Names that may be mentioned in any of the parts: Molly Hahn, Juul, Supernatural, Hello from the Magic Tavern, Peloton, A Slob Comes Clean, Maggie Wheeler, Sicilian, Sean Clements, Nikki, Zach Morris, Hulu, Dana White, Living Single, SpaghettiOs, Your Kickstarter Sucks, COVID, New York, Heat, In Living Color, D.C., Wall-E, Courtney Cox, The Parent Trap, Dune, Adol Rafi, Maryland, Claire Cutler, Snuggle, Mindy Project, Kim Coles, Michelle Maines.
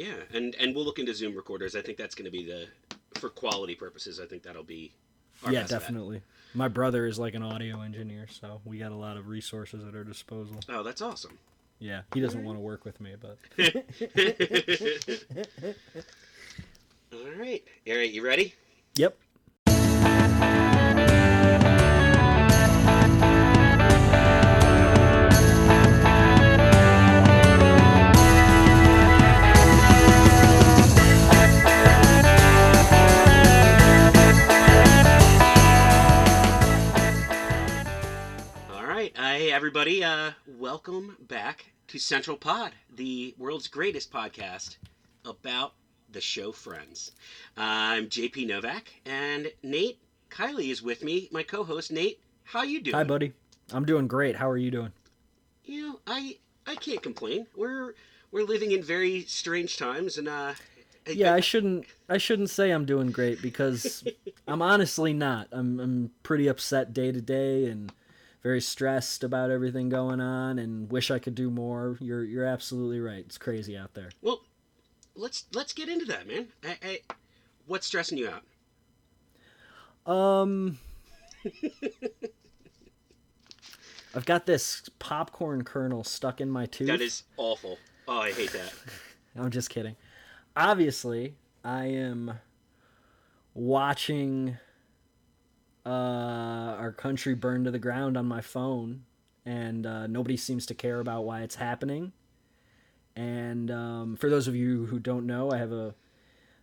Yeah, and we'll look into Zoom recorders. I think that's going to be for quality purposes, I think that'll be our best definitely. Bet. My brother is like an audio engineer, so we got a lot of resources at our disposal. Oh, that's awesome. Yeah, he doesn't want to work with me, but... All right. All right, you ready? Yep. Hey everybody, welcome back to Central Pod, the world's greatest podcast about the show Friends. I'm JP Novak, and Nate Kiley is with me, my co-host. Nate, how you doing? Hi buddy, I'm doing great. How are you doing? You know, I can't complain. We're living in very strange times, and yeah, I shouldn't say I'm doing great because I'm honestly not. I'm pretty upset day to day and very stressed about everything going on and wish I could do more. You're absolutely right. It's crazy out there. Well, let's get into that, man. What's stressing you out? I've got this popcorn kernel stuck in my tooth. That is awful. Oh, I hate that. I'm just kidding. Obviously, I am watching... our country burned to the ground on my phone, and nobody seems to care about why it's happening. And for those of you who don't know, I have a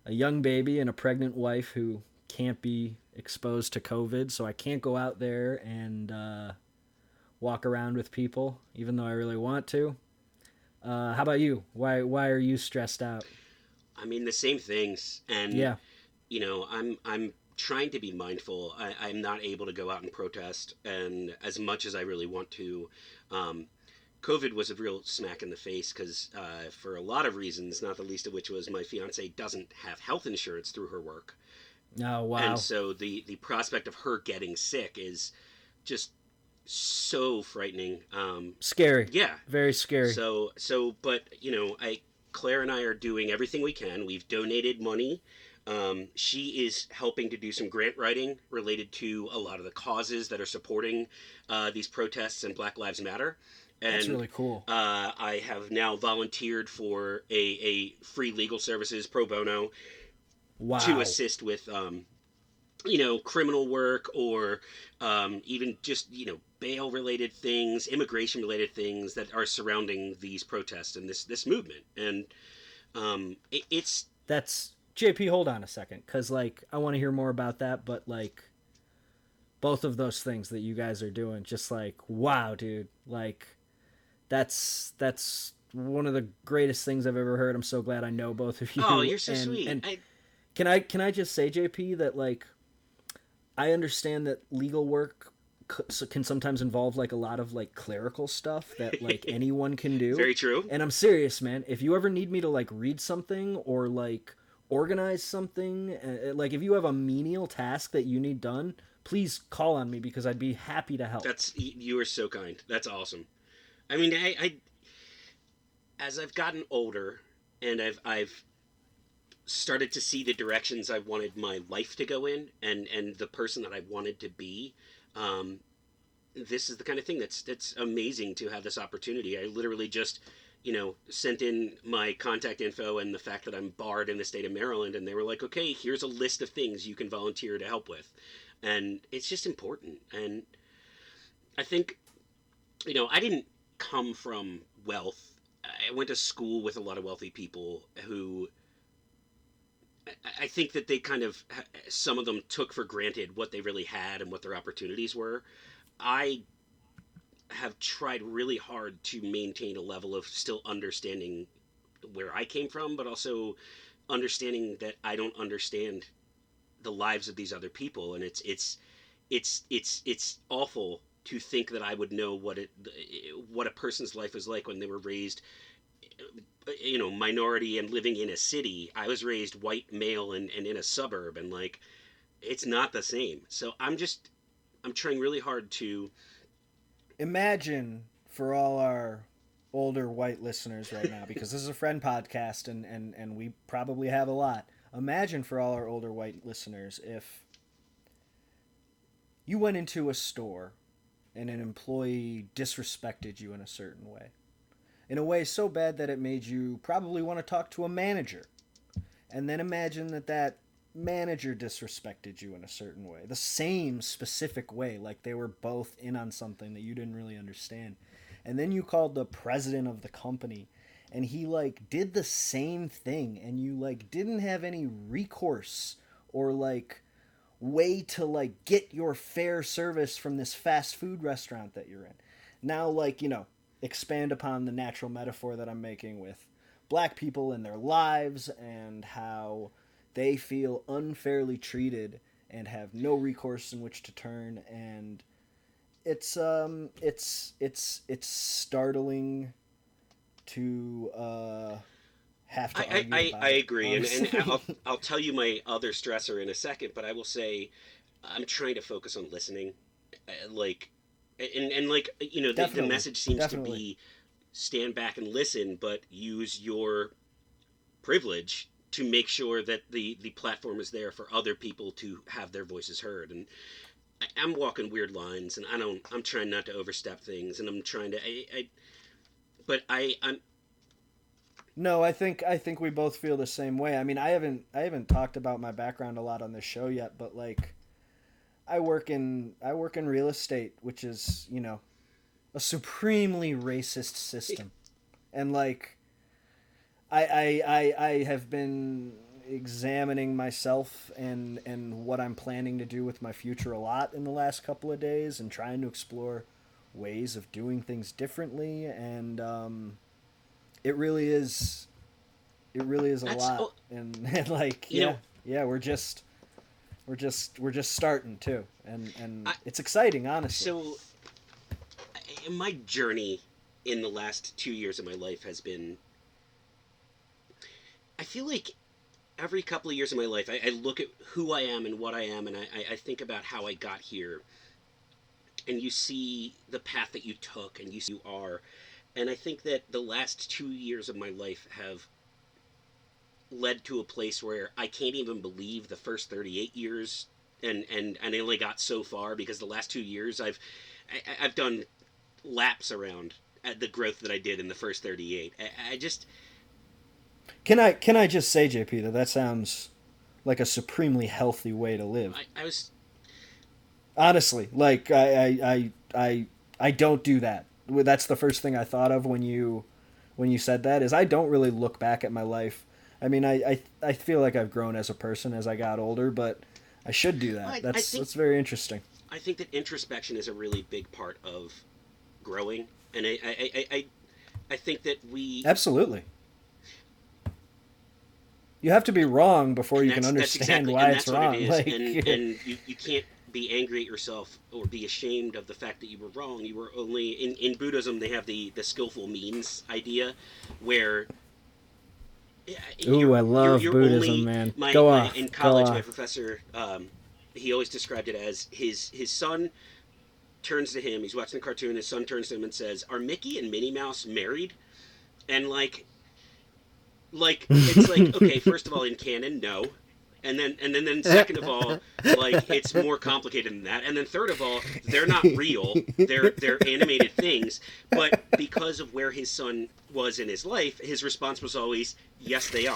young baby and a pregnant wife who can't be exposed to COVID, so I can't go out there and walk around with people, even though I really want to. How about you? Why are you stressed out? I mean, the same things, and yeah, you know, I'm trying to be mindful. I'm not able to go out and protest, and as much as I really want to. COVID was a real smack in the face because for a lot of reasons, not the least of which was my fiance doesn't have health insurance through her work. Oh, wow. And so the prospect of her getting sick is just so frightening. Scary. Yeah. Very scary. So but, you know, Claire and I are doing everything we can. We've donated money. She is helping to do some grant writing related to a lot of the causes that are supporting these protests and Black Lives Matter. And, that's really cool. I have now volunteered for a free legal services pro bono to assist with, you know, criminal work or even just, you know, bail-related things, immigration-related things that are surrounding these protests and this movement. And That's... JP, hold on a second, because, like, I want to hear more about that, but, like, both of those things that you guys are doing, just, like, wow, dude, like, that's one of the greatest things I've ever heard. I'm so glad I know both of you. Oh, you're so sweet. And can I just say, JP, that, like, I understand that legal work can sometimes involve, like, a lot of, like, clerical stuff that, like, anyone can do. Very true. And I'm serious, man. If you ever need me to, like, read something or, like... organize something, like if you have a menial task that you need done, please call on me because I'd be happy to help. You are so kind. That's awesome. I mean, I as I've gotten older and I've started to see the directions I wanted my life to go in and the person that I wanted to be, this is the kind of thing that's amazing to have this opportunity. I literally just, you know, sent in my contact info and the fact that I'm barred in the state of Maryland, and they were like, okay, here's a list of things you can volunteer to help with. And it's just important. And I think, you know, I didn't come from wealth. I went to school with a lot of wealthy people who I think that they kind of, some of them took for granted what they really had and what their opportunities were. I have tried really hard to maintain a level of still understanding where I came from, but also understanding that I don't understand the lives of these other people. And it's awful to think that I would know what a person's life was like when they were raised, you know, minority and living in a city. I was raised white male and in a suburb, and like, it's not the same. So I'm trying really hard to, imagine for all our older white listeners right now, because this is a friend podcast, and we probably have a lot. Imagine for all our older white listeners, if you went into a store and an employee disrespected you in a certain way, in a way so bad that it made you probably want to talk to a manager. And then imagine that that manager disrespected you in a certain way, the same specific way, like they were both in on something that you didn't really understand. And then you called the president of the company and he like did the same thing, and you like didn't have any recourse or like way to like get your fair service from this fast food restaurant that you're in. Now, like, you know, expand upon the natural metaphor that I'm making with black people and their lives and how they feel unfairly treated and have no recourse in which to turn, and it's startling to have to argue about. I agree, and I'll tell you my other stressor in a second, but I will say I'm trying to focus on listening, like, and like, you know, the message seems to be stand back and listen, but use your privilege to make sure that the platform is there for other people to have their voices heard. And I'm walking weird lines, and I'm trying not to overstep things, and I'm trying to, I'm. No, I think we both feel the same way. I mean, I haven't talked about my background a lot on this show yet, but like, I work in real estate, which is, you know, a supremely racist system. And like, I have been examining myself and what I'm planning to do with my future a lot in the last couple of days, and trying to explore ways of doing things differently, and it really is a lot. Oh, and like, yeah, we're just starting too, and it's exciting, honestly. So my journey in the last 2 years of my life has been, I feel like every couple of years of my life, I look at who I am and what I am, and I think about how I got here. And you see the path that you took, and you see who you are. And I think that the last 2 years of my life have led to a place where I can't even believe the first 38 years, and I only got so far, because the last 2 years I've done laps around the growth that I did in the first 38. I just... Can I just say, JP, that sounds like a supremely healthy way to live? I was honestly like, I don't do that. That's the first thing I thought of when you said that, is I don't really look back at my life. I mean, I feel like I've grown as a person as I got older, but I should do that. Well, that's very interesting. I think that introspection is a really big part of growing, and I think that we absolutely. You have to be wrong before you can understand why it's wrong. And you can't be angry at yourself or be ashamed of the fact that you were wrong. You were only... In Buddhism, they have the skillful means idea, where... Ooh, I love Buddhism, man. Go on. In college, my professor, he always described it as his son turns to him. He's watching the cartoon. His son turns to him and says, "Are Mickey and Minnie Mouse married?" And like... it's like, okay, first of all, in canon, no, and then second of all, like, it's more complicated than that, and then third of all, they're not real, they're animated things. But because of where his son was in his life, his response was always, yes, they are.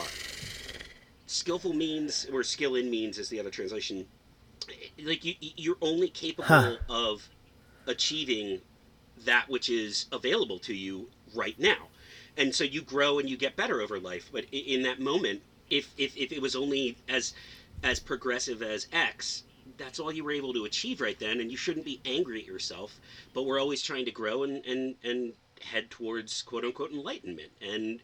Skillful means, or skill in means is the other translation. Like, you're only capable of achieving that which is available to you right now. And so you grow and you get better over life. But in that moment, if it was only as progressive as X, that's all you were able to achieve right then. And you shouldn't be angry at yourself. But we're always trying to grow and head towards, quote unquote, enlightenment. And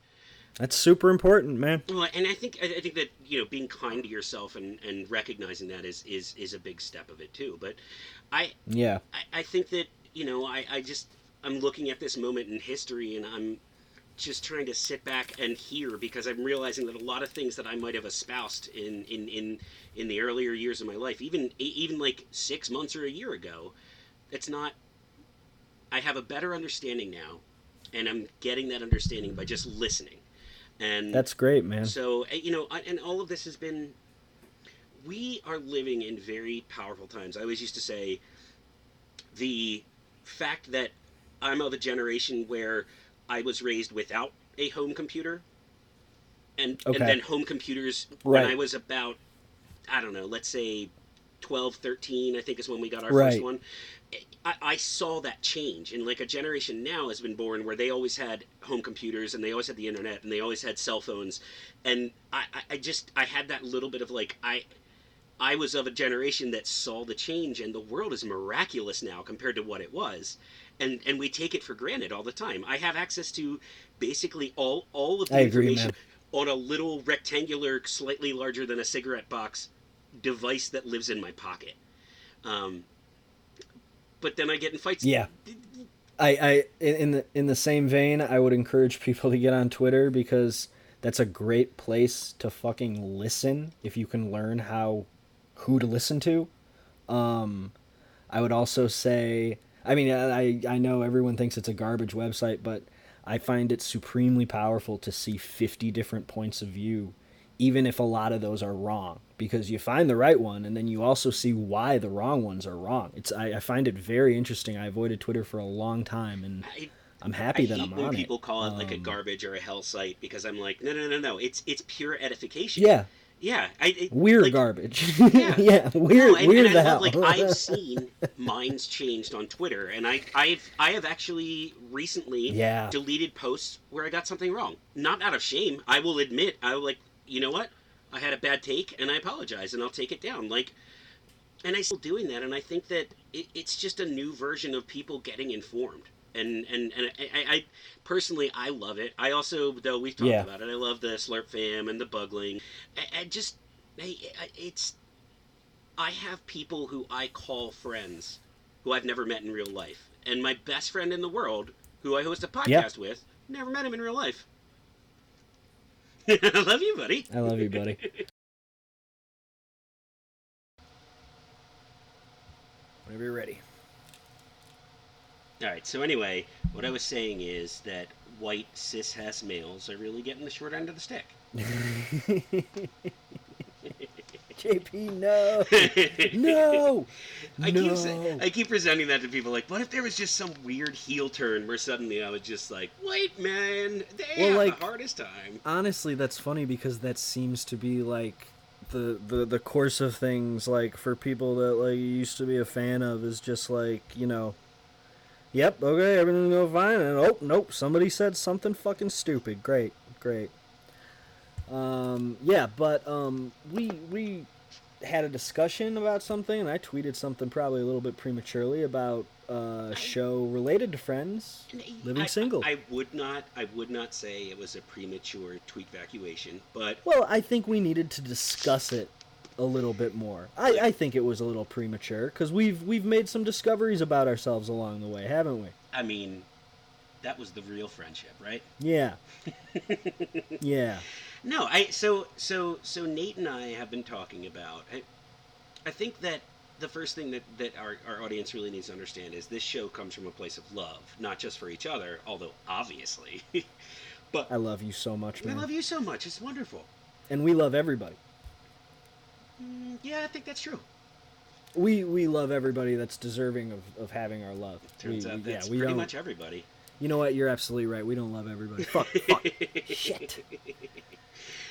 that's super important, man. Well, and I think that, you know, being kind to yourself and recognizing that is a big step of it too. But I think that, you know, I'm looking at this moment in history, and I'm just trying to sit back and hear, because I'm realizing that a lot of things that I might have espoused in the earlier years of my life, even like 6 months or a year ago, I have a better understanding now And I'm getting that understanding by just listening. And that's great, man. So, you know, and all of this has been, we are living in very powerful times. I always used to say the fact that I'm of a generation where I was raised without a home computer and then home computers when I was about, I don't know, let's say 12, 13, I think is when we got our first one. I saw that change, and like a generation now has been born where they always had home computers and they always had the internet and they always had cell phones. And I had that little bit of like, I was of a generation that saw the change, and the world is miraculous now compared to what it was. And we take it for granted all the time. I have access to basically all of the information on a little rectangular, slightly larger than a cigarette box device that lives in my pocket. But then I get in fights. Yeah. In the same vein, I would encourage people to get on Twitter, because that's a great place to fucking listen if you can learn who to listen to. I would also say, I mean, I know everyone thinks it's a garbage website, but I find it supremely powerful to see 50 different points of view, even if a lot of those are wrong, because you find the right one and then you also see why the wrong ones are wrong. I find it very interesting. I avoided Twitter for a long time, and I'm happy that I'm on it. I hate when people call it like a garbage or a hell site, because I'm like, no. It's pure edification. Yeah. We're like, garbage. Yeah. We're the hell. Like, I've seen minds changed on Twitter, and I have actually recently deleted posts where I got something wrong. Not out of shame. I will admit, I like, you know what? I had a bad take, and I apologize, and I'll take it down. Like, and I'm still doing that, and I think that it's just a new version of people getting informed. And I personally, I love it. I also, though we've talked about it, I love the Slurp Fam and the Bugling. I have people who I call friends who I've never met in real life. And my best friend in the world, who I host a podcast with, never met him in real life. I love you, buddy. Whenever you're ready. All right, so anyway, what I was saying is that white cis-ass males are really getting the short end of the stick. JP, no! I keep presenting that to people, like, what if there was just some weird heel turn where suddenly I was just like, white man, they have the hardest time. Honestly, that's funny, because that seems to be, like, the course of things, like, for people that, like, you used to be a fan of, is just, like, you know... Yep, okay, everything's going fine, and oh, nope, somebody said something fucking stupid. Great. We had a discussion about something, and I tweeted something probably a little bit prematurely about a show related to Friends, Living Single. I would not say it was a premature tweet evacuation, but... Well, I think we needed to discuss it a little bit more. I think it was a little premature, because we've made some discoveries about ourselves along the way, haven't we? I mean, that was the real friendship, right? Yeah. Yeah. No, so Nate and I have been talking about, I think that the first thing that our audience really needs to understand is this show comes from a place of love, not just for each other, although obviously. But I love you so much, man. I love you so much. It's wonderful. And we love everybody. Yeah, I think that's true. We love everybody that's deserving of having our love. Turns out that's pretty much everybody. You know what? You're absolutely right. We don't love everybody. Fuck. Shit.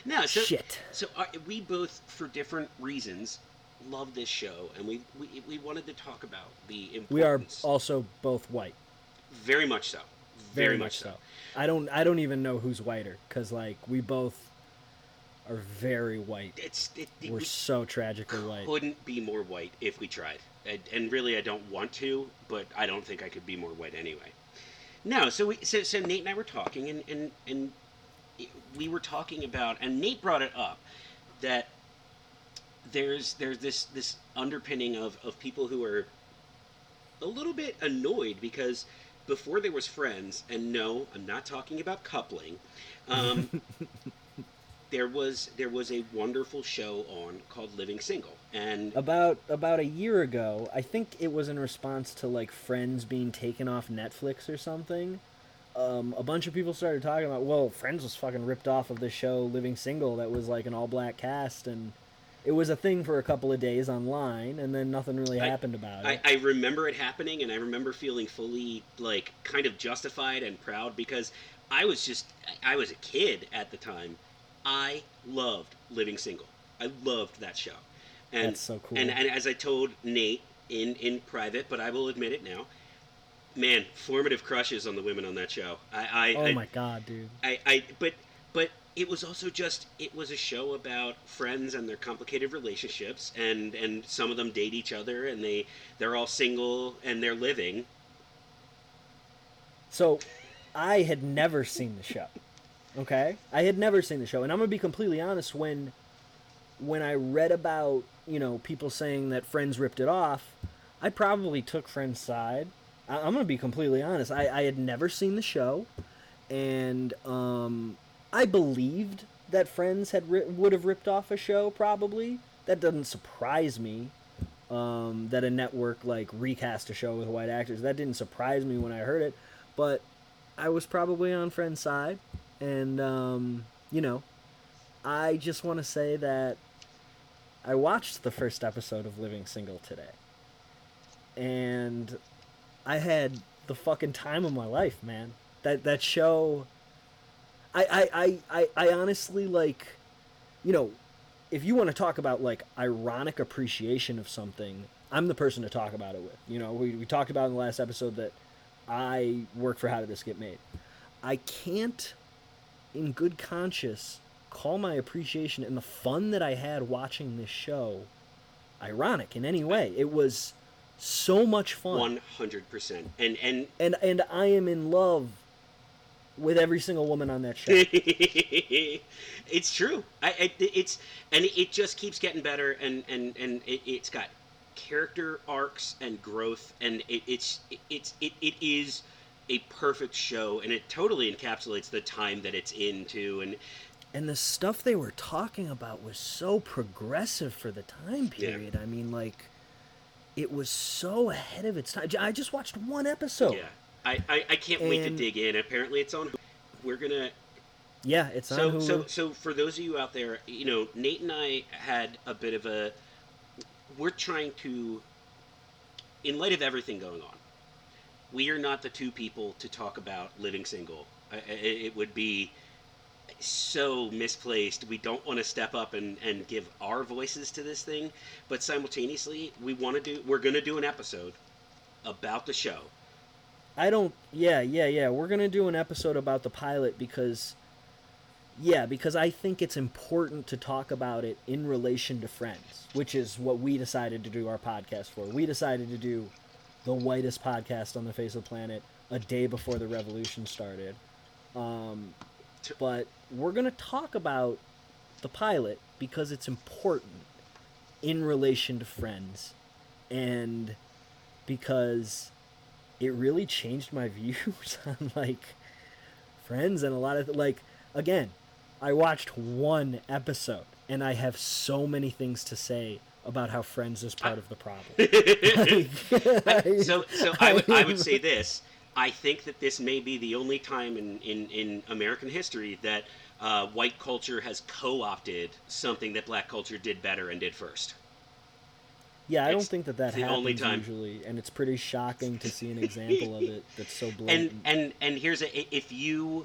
No, so, shit. So we both, for different reasons, love this show, and we wanted to talk about the importance. We are also both white. Very much so. Very much so. I don't even know who's whiter, because like we both are very white. We're so tragically white. Couldn't be more white if we tried. And really, I don't want to, but I don't think I could be more white anyway. No, so Nate and I were talking, and we were talking about, and Nate brought it up, that there's this underpinning of people who are a little bit annoyed because before there was Friends, and no, I'm not talking about coupling, There was a wonderful show on called Living Single, and about a year ago, I think it was in response to like Friends being taken off Netflix or something. a bunch of people started talking about, well, Friends was fucking ripped off of this show Living Single that was like an all-black cast, and it was a thing for a couple of days online, and then nothing really happened about it. I remember it happening, and I remember feeling fully, like, kind of justified and proud, because I was a kid at the time. I loved Living Single. I loved that show. And, that's so cool. And as I told Nate in private, but I will admit it now, man, formative crushes on the women on that show. My God, dude. But it was also just, it was a show about friends and their complicated relationships, and some of them date each other, and they're all single, and they're living. So, I had never seen the show, okay? And I'm going to be completely honest, when I read about, you know, people saying that Friends ripped it off, I probably took Friends' side. I'm going to be completely honest. I had never seen the show, and, I believed that Friends would have ripped off a show, probably. That doesn't surprise me, that a network, like, recast a show with white actors. That didn't surprise me when I heard it, but I was probably on Friends' side, and, you know, I just want to say that I watched the first episode of Living Single today, and I had the fucking time of my life, man. That show... I honestly, like, you know, if you want to talk about, like, ironic appreciation of something, I'm the person to talk about it with. You know, we talked about in the last episode that I work for How Did This Get Made. I can't, in good conscience, call my appreciation and the fun that I had watching this show ironic in any way. It was so much fun. 100%. And I am in love with every single woman on that show. It's true. It just keeps getting better, and it's got character arcs and growth, and it is a perfect show, and it totally encapsulates the time that it's in too, and the stuff they were talking about was so progressive for the time period. Yeah. I mean, like, it was so ahead of its time. I just watched one episode. Yeah. I can't wait to dig in. Apparently it's on Hulu. We're going to... Yeah, it's on Hulu. So for those of you out there, you know, Nate and I had a bit of a... We're trying to... In light of everything going on, we are not the two people to talk about Living Single. It would be so misplaced. We don't want to step up and give our voices to this thing. But simultaneously, we're going to do an episode about the show. We're going to do an episode about the pilot because I think it's important to talk about it in relation to Friends, which is what we decided to do our podcast for. We decided to do the whitest podcast on the face of the planet a day before the revolution started. But we're going to talk about the pilot because it's important in relation to Friends, and because... it really changed my views on, like, Friends and a lot of... Like, again, I watched one episode, and I have so many things to say about how Friends is part of the problem. I would say this. I think that this may be the only time in American history that white culture has co-opted something that black culture did better and did first. Yeah, I don't think that happens usually, and it's pretty shocking to see an example of it that's so blatant. And here's if you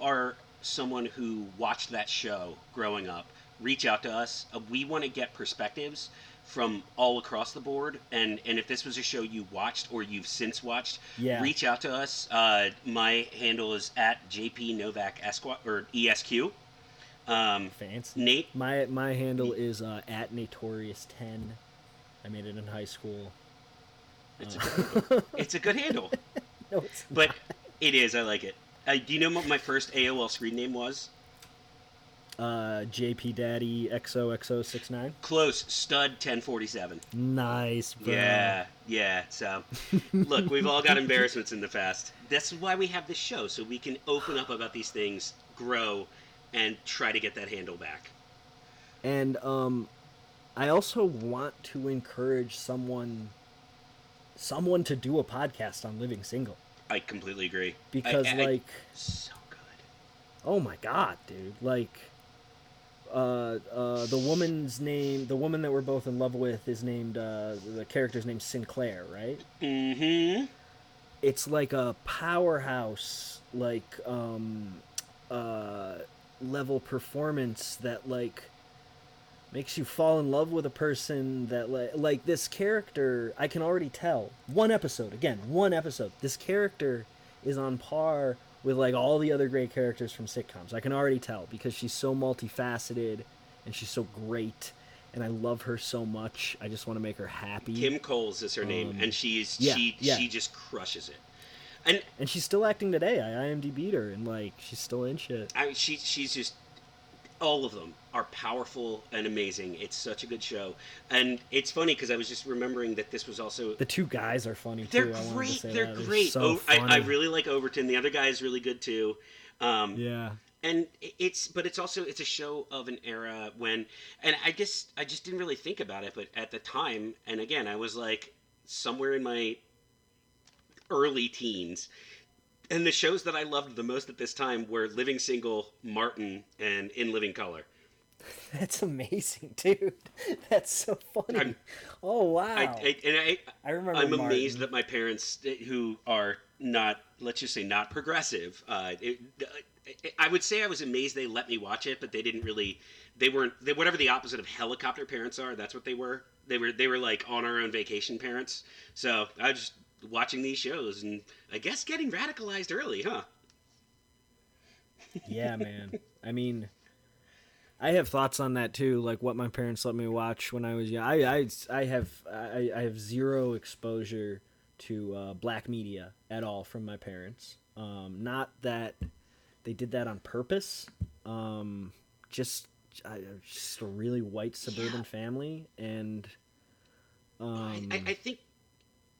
are someone who watched that show growing up, reach out to us. We want to get perspectives from all across the board, and if this was a show you watched or you've since watched, reach out to us. My handle is @JPNovakESQ. Fancy. Nate, my handle is @Natorious10. I made it in high school. It's a good handle. No, it's not. But it is. I like it. Do you know what my first AOL screen name was? JPDaddy XOXO69. Close. Stud 1047. Nice, bro. Yeah. So, look, we've all got embarrassments in the past. That's why we have this show, so we can open up about these things, grow, and try to get that handle back. And I also want to encourage someone to do a podcast on Living Single. I completely agree. Because, so good. Oh, my God, dude. The woman's name, the woman that we're both in love with is named, the character's named Sinclair, right? Mm-hmm. It's like a powerhouse, level performance that, makes you fall in love with a person that, like this character, I can already tell. One episode. This character is on par with, all the other great characters from sitcoms. I can already tell because she's so multifaceted and she's so great. And I love her so much. I just want to make her happy. Kim Coles is her name, and she just crushes it. And she's still acting today. I IMDb'd her, and she's still in shit. She's just, all of them are powerful and amazing. It's such a good show, and it's funny because I was just remembering that this was also the two guys are funny too. They're great. So I really like Overton. The other guy is really good too. Yeah. And it's also a show of an era when, and I just didn't really think about it, but at the time, and again, I was somewhere in my early teens, and the shows that I loved the most at this time were Living Single, Martin, and In Living Color. That's amazing, dude. That's so funny. I remember. I'm Martin. Amazed that my parents, who are not, let's just say, not progressive. I would say I was amazed they let me watch it, but they didn't really. They weren't whatever the opposite of helicopter parents are. That's what they were. They were on our own vacation parents. So I was just watching these shows and I guess getting radicalized early, huh? Yeah, man. I mean, I have thoughts on that too. What my parents let me watch when I was young. I have zero exposure to black media at all from my parents. Not that they did that on purpose. Just a really white suburban family, and I think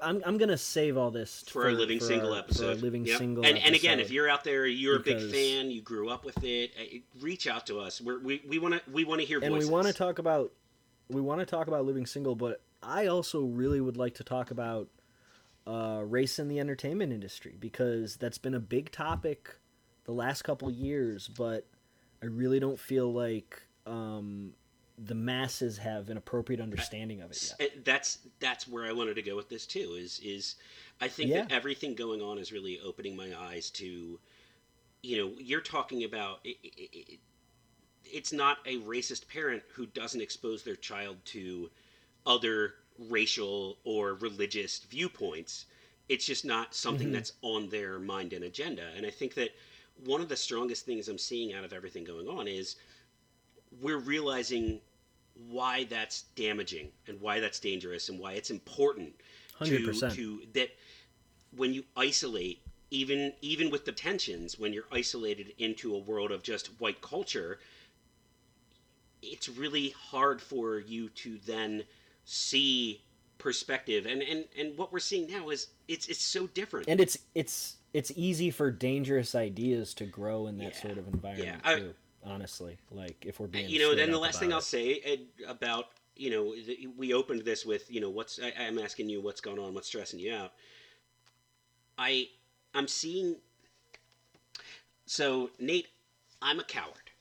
I'm gonna save all this for a Living Single episode. And again, if you're out there, you're a big fan. You grew up with it. Reach out to us. We want to hear voices. And we want to talk about Living Single. But I also really would like to talk about race in the entertainment industry, because that's been a big topic the last couple years, but I really don't feel the masses have an appropriate understanding of it yet. That's where I wanted to go with this too, is I think that everything going on is really opening my eyes to, you're talking about, it's not a racist parent who doesn't expose their child to other racial or religious viewpoints. It's just not something that's on their mind and agenda. And I think that one of the strongest things I'm seeing out of everything going on is we're realizing why that's damaging and why that's dangerous and why it's important 100%. To that when you isolate, even with the tensions, when you're isolated into a world of just white culture, it's really hard for you to then see perspective. And what we're seeing now is it's so different. And it's easy for dangerous ideas to grow in that sort of environment too. Honestly, if we're being then the last thing I'll say about we opened this with I'm asking you what's going on, what's stressing you out. I'm seeing. So Nate, I'm a coward.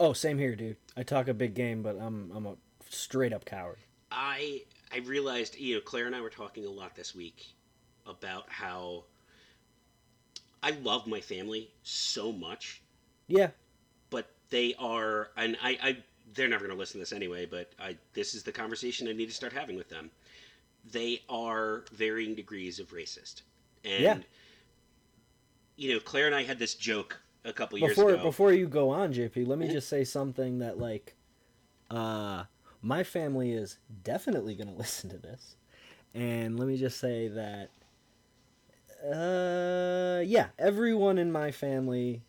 Oh, same here, dude. I talk a big game, but I'm a straight up coward. I realized Claire and I were talking a lot this week about how I love my family so much. Yeah. But they are, and they're never going to listen to this anyway, but this is the conversation I need to start having with them. They are varying degrees of racist. And, Claire and I had this joke a couple years ago. Before you go on, JP, let me just say something that, my family is definitely going to listen to this. And let me just say that, everyone in my family,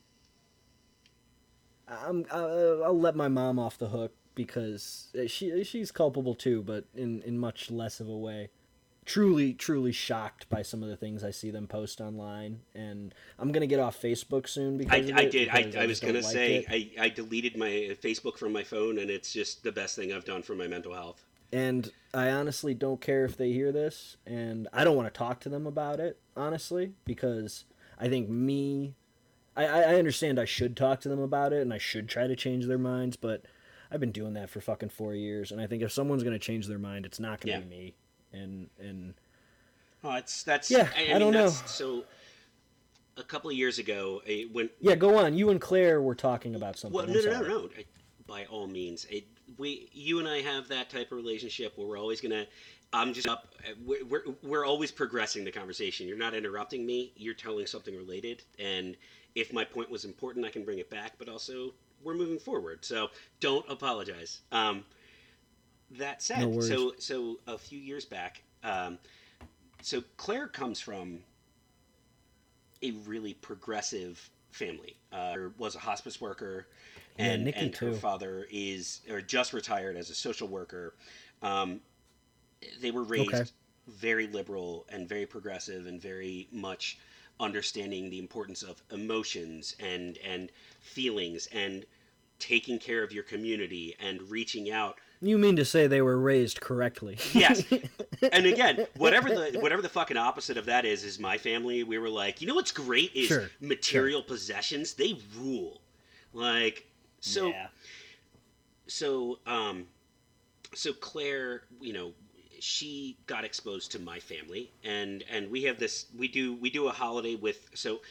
I'll let my mom off the hook because she's culpable too, but in much less of a way. Truly shocked by some of the things I see them post online, and I'm gonna get off Facebook soon because I was gonna say I deleted my Facebook from my phone, and it's just the best thing I've done for my mental health. And I honestly don't care if they hear this, and I don't want to talk to them about it, honestly, because I think I understand I should talk to them about it, and I should try to change their minds, but I've been doing that for fucking 4 years, and I think if someone's going to change their mind, it's not going to be me. And oh, that's yeah, I don't know. So a couple of years ago, when go on. You and Claire were talking about something. Well, no. By all means, you and I have that type of relationship where we're always gonna. I'm just up. We're always progressing the conversation. You're not interrupting me. You're telling something related, and if my point was important, I can bring it back. But also, we're moving forward, so don't apologize. That said, no so a few years back, so Claire comes from a really progressive family. Was a hospice worker. And Nikki and her father just retired as a social worker. They were raised very liberal and very progressive and very much understanding the importance of emotions and feelings and taking care of your community and reaching out. You mean to say they were raised correctly? Yes. And again, whatever the fucking opposite of that is my family. We were like, you know what's great is material possessions. They rule. Like. So Claire, you know, she got exposed to my family, and we have this. We do a holiday with. So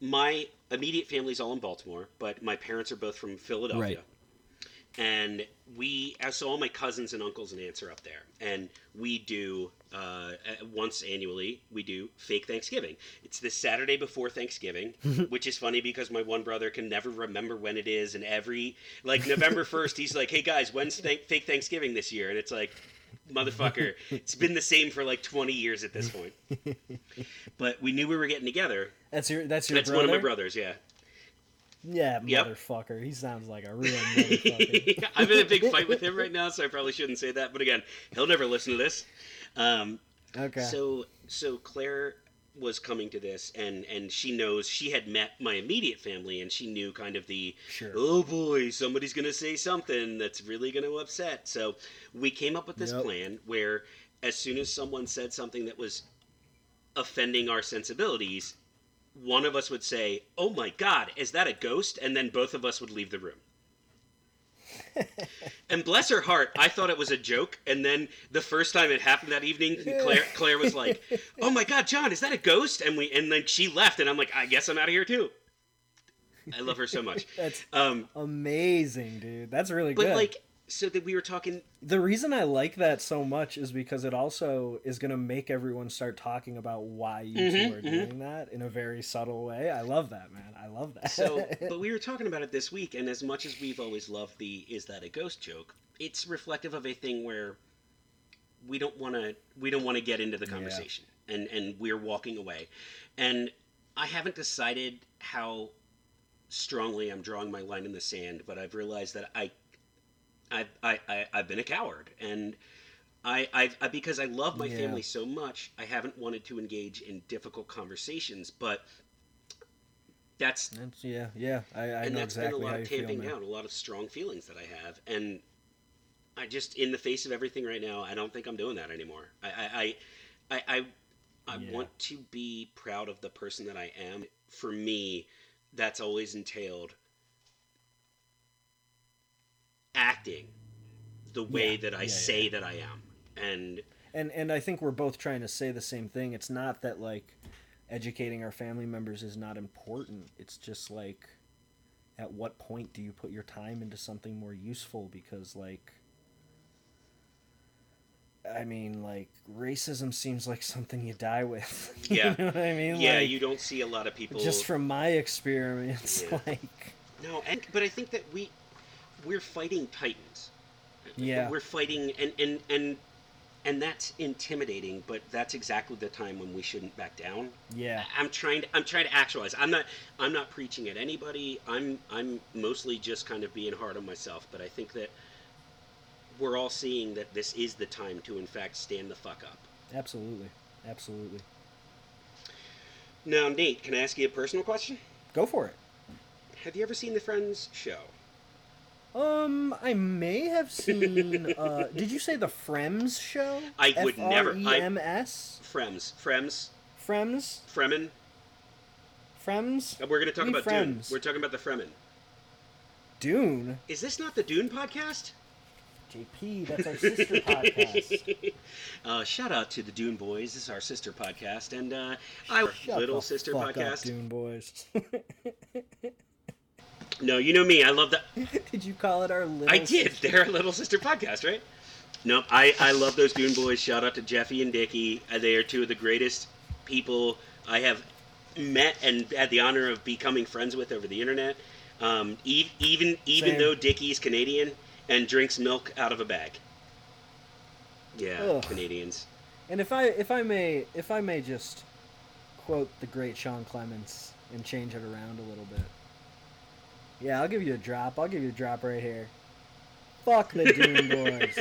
my immediate family's all in Baltimore, but my parents are both from Philadelphia, and so all my cousins and uncles and aunts are up there, and we do once annually we do fake Thanksgiving. It's the Saturday before Thanksgiving, which is funny because my one brother can never remember when it is, and every like November 1st he's like, "Hey guys, when's fake Thanksgiving this year?" And it's like, motherfucker, it's been the same for like 20 years at this point. But we knew we were getting together. That's brother? One of my brothers, yeah. Yeah, motherfucker. Yep. He sounds like a real motherfucker. I'm in a big fight with him right now, so I probably shouldn't say that. But again, he'll never listen to this. Okay. So Claire was coming to this, and she knows she had met my immediate family, and she knew kind of the, oh boy, somebody's going to say something that's really going to upset. So we came up with this plan where as soon as someone said something that was offending our sensibilities, one of us would say, "Oh my God, is that a ghost?" And then both of us would leave the room. And bless her heart, I thought it was a joke. And then the first time it happened that evening, Claire was like, "Oh my God, John, is that a ghost?" And then she left, and I'm like, I guess I'm out of here too. I love her so much. That's amazing, dude. That's really good. But like, so that we were talking. The reason I like that so much is because it also is going to make everyone start talking about why you two are doing that in a very subtle way. I love that, man. I love that. So, but we were talking about it this week, and as much as we've always loved the "is that a ghost" joke, it's reflective of a thing where we don't want to get into the conversation, and we're walking away. And I haven't decided how strongly I'm drawing my line in the sand, but I've realized that I've been a coward, and I because I love my family so much, I haven't wanted to engage in difficult conversations. But that's I know that's exactly been a lot of tamping down, a lot of strong feelings that I have, and I just, in the face of everything right now, I don't think I'm doing that anymore. I want to be proud of the person that I am. For me, that's always entailed acting the way that I say that I am. And I think we're both trying to say the same thing. It's not that, like, educating our family members is not important. It's just, like, at what point do you put your time into something more useful? Because, like, I mean, like, racism seems like something you die with. You know what I mean? Yeah, like, you don't see a lot of people. Just from my experience, like. No, but I think that we're fighting titans. We're fighting, and that's intimidating, but that's exactly the time when we shouldn't back down. I'm trying to actualize. I'm not preaching at anybody. I'm mostly just kind of being hard on myself, but I think that we're all seeing that this is the time to, in fact, stand the fuck up. Absolutely. Now, Nate, can I ask you a personal question? Go for it. Have you ever seen the Friends show? I may have seen. Did you say the Frems show? I would F-R-E-M-S? Frems. Fremen. Frems. And we're going to talk about Dune. We're talking about the Fremen. Dune. Is this not the Dune podcast? JP, that's our sister podcast. Shout out to the Dune Boys. This is our sister podcast, and our little sister podcast. Up, Dune Boys. No, you know me. I love that. Did you call it our little? I did. Sister? They're our little sister podcast, right? No, I love those Dune Boys. Shout out to Jeffy and Nikki. They are two of the greatest people I have met and had the honor of becoming friends with over the internet. Even though Dickie's Canadian and drinks milk out of a bag. Yeah, ugh. Canadians. And if I may just quote the great Sean Clements and change it around a little bit. Yeah, I'll give you a drop. I'll give you a drop right here. Fuck the Dune Boys.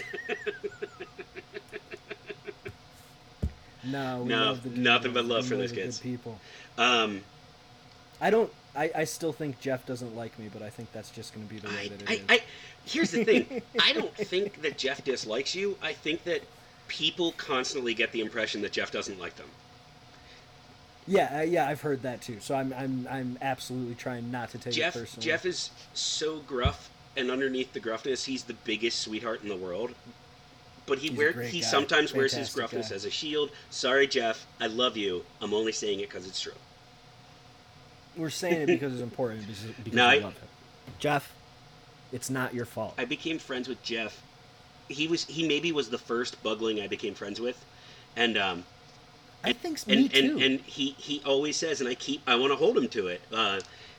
No, love the Dune nothing Boys. But love for those kids. Good people. I still think Jeff doesn't like me, but I think that's just going to be the way that it is. Here's the thing. I don't think that Jeff dislikes you. I think that people constantly get the impression that Jeff doesn't like them. Yeah, I've heard that too. So I'm absolutely trying not to take it personally. Jeff is so gruff, and underneath the gruffness, he's the biggest sweetheart in the world. But he sometimes wears his gruffness as a shield. Sorry, Jeff. I love you. I'm only saying it because it's true. We're saying it because it's important, because I love him. Jeff, it's not your fault. I became friends with Jeff. He maybe was the first bugling I became friends with, and I think me too. And he always says, and I want to hold him to it.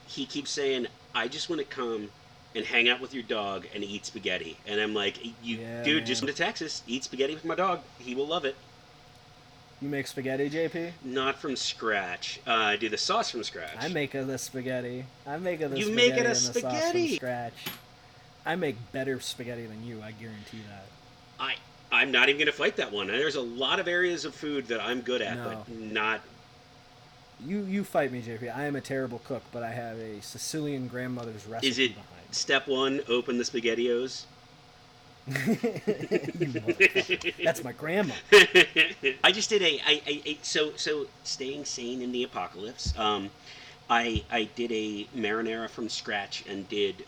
He keeps saying, "I just want to come and hang out with your dog and eat spaghetti." And I'm like, "Dude, just come to Texas, eat spaghetti with my dog. He will love it." You make spaghetti, JP? Not from scratch. I do the sauce from scratch. I make the spaghetti. Sauce from scratch. I make better spaghetti than you. I guarantee that. I'm not even going to fight that one. There's a lot of areas of food that I'm good at, but not. You fight me, JP. I am a terrible cook, but I have a Sicilian grandmother's recipe. Is it behind step one? Open the SpaghettiOs. That's my grandma. I just did so staying sane in the apocalypse. I did a marinara from scratch and did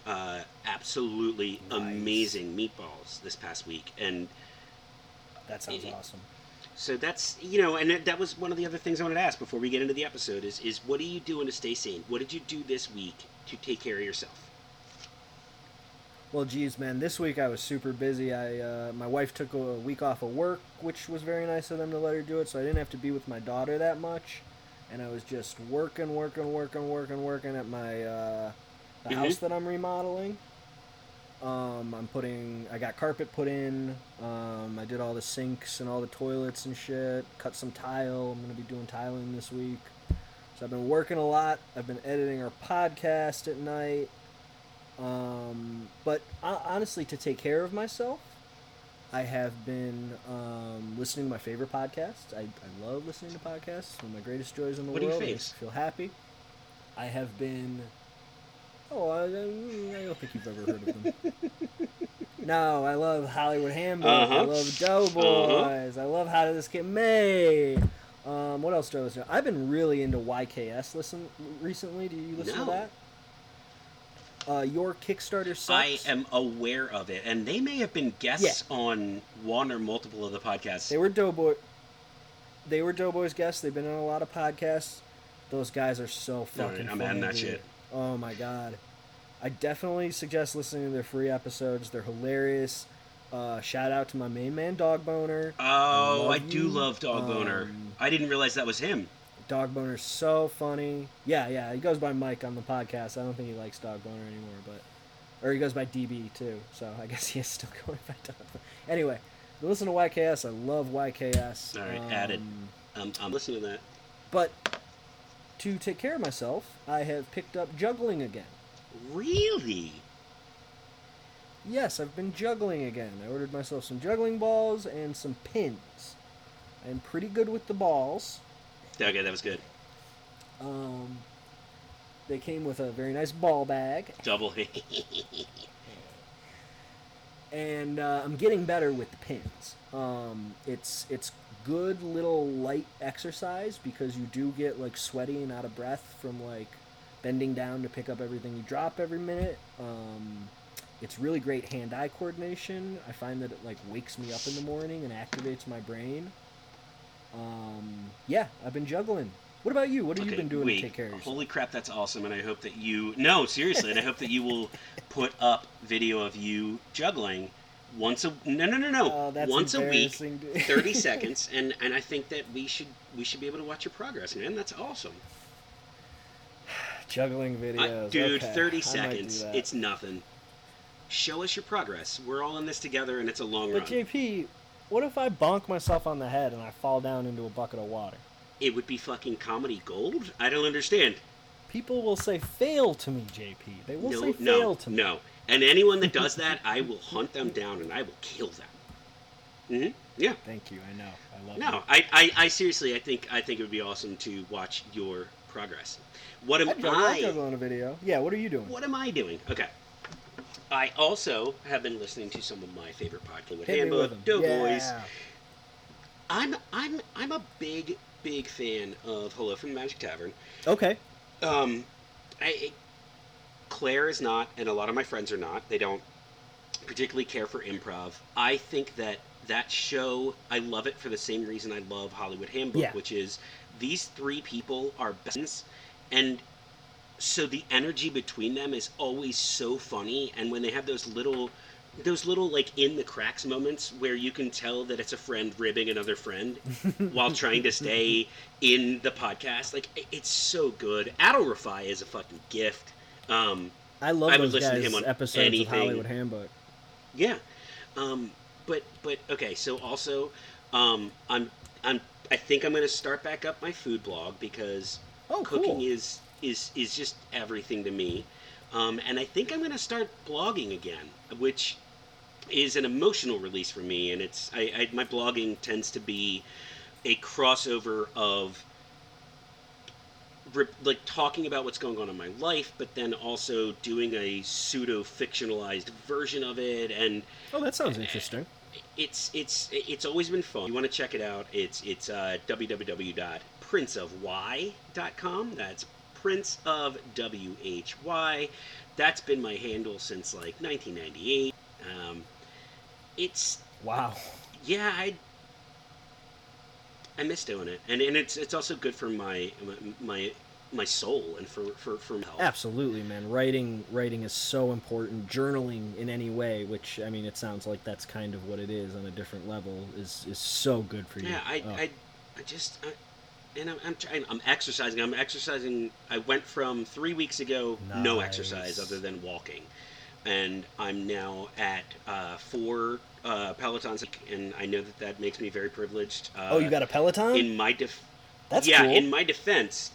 absolutely amazing meatballs this past week, and that sounds awesome. So that's and that was one of the other things I wanted to ask before we get into the episode is what are you doing to stay sane? What did you do this week to take care of yourself? Well, geez, man, this week I was super busy. My wife took a week off of work, which was very nice of them to let her do it, so I didn't have to be with my daughter that much. And I was just working at my the house that I'm remodeling. I got carpet put in. I did all the sinks and all the toilets and shit. Cut some tile. I'm going to be doing tiling this week. So I've been working a lot. I've been editing our podcast at night. But honestly, to take care of myself, I have been listening to my favorite podcasts. I love listening to podcasts. It's one of my greatest joys in the world. What do you face? I feel happy. I have been... Oh, I don't think you've ever heard of them. No, I love Hollywood Handbook. Uh-huh. I love Doughboys. Uh-huh. I love How Did This Get Made. What else do I listen to? I've been really into YKS recently. Do you listen to that? Your Kickstarter Sucks. I am aware of it, and they may have been guests on one or multiple of the podcasts. They were Doughboys guests. They've been on a lot of podcasts. Those guys are so fucking funny. I'm adding that shit. Oh my god! I definitely suggest listening to their free episodes. They're hilarious. Shout out to my main man, Dog Boner. Oh, I do love Dog Boner. I didn't realize that was him. Dog Boner's so funny. Yeah, he goes by Mike on the podcast. I don't think he likes Dog Boner anymore, or he goes by DB too, so I guess he is still going by Dog Boner. Anyway, listen to YKS. I love YKS. All right, added. I'm listening to that. But to take care of myself, I have picked up juggling again. Really? Yes, I've been juggling again. I ordered myself some juggling balls and some pins. I'm pretty good with the balls. Okay, that was good. They came with a very nice ball bag. Double. And I'm getting better with the pins. It's good little light exercise because you do get like sweaty and out of breath from like bending down to pick up everything you drop every minute. It's really great hand-eye coordination. I find that it like wakes me up in the morning and activates my brain. Yeah, I've been juggling. What about you? What have you been doing to take care of yourself? Holy crap, that's awesome, and I hope that you... No, seriously, and I hope that you will put up video of you juggling once a... No. Once a week, 30 seconds, and I think that we should be able to watch your progress, man. That's awesome. Juggling videos. Dude, okay. 30 seconds. It's nothing. Show us your progress. We're all in this together, and it's a long run. But JP, what if I bonk myself on the head and I fall down into a bucket of water? It would be fucking comedy gold? I don't understand. People will say fail to me, JP. They will say fail to me. No. And anyone that does that, I will hunt them down and I will kill them. Mm-hmm. Yeah. Thank you. I know. I love it. No, I seriously, I think it would be awesome to watch your progress. What am I on a video. Yeah, what are you doing? What am I doing? Okay. I also have been listening to some of my favorite podcasts. Handbook, Doughboys. Yeah. I'm a big fan of Hello from the Magic Tavern. Okay. Claire is not, and a lot of my friends are not. They don't particularly care for improv. I think that show, I love it for the same reason I love Hollywood Handbook, which is these three people are best friends, and so the energy between them is always so funny, and when they have those little like in the cracks moments where you can tell that it's a friend ribbing another friend while trying to stay in the podcast, like it's so good. Adol Rafi is a fucking gift. I love I would listen to him on episodes anything. Of Hollywood Handbook. Yeah, but okay. So also, I think I'm going to start back up my food blog because cooking is just everything to me, and I think I'm going to start blogging again, which is an emotional release for me, and it's my blogging tends to be a crossover of like talking about what's going on in my life, but then also doing a pseudo fictionalized version of it. And that sounds interesting. It's always been fun. You want to check it out? It's www.princeofy.com. That's Prince of WHY. That's been my handle since like 1998. It's wow. Yeah, I miss doing it, and it's also good for my soul and for my health. Absolutely, man. Writing is so important. Journaling in any way, which I mean, it sounds like that's kind of what it is on a different level, is so good for you. Yeah, I'm trying. I'm exercising. I went from 3 weeks ago, no exercise other than walking, and I'm now at 4 Pelotons, and I know that makes me very privileged. You got a Peloton? That's cool. In my defense,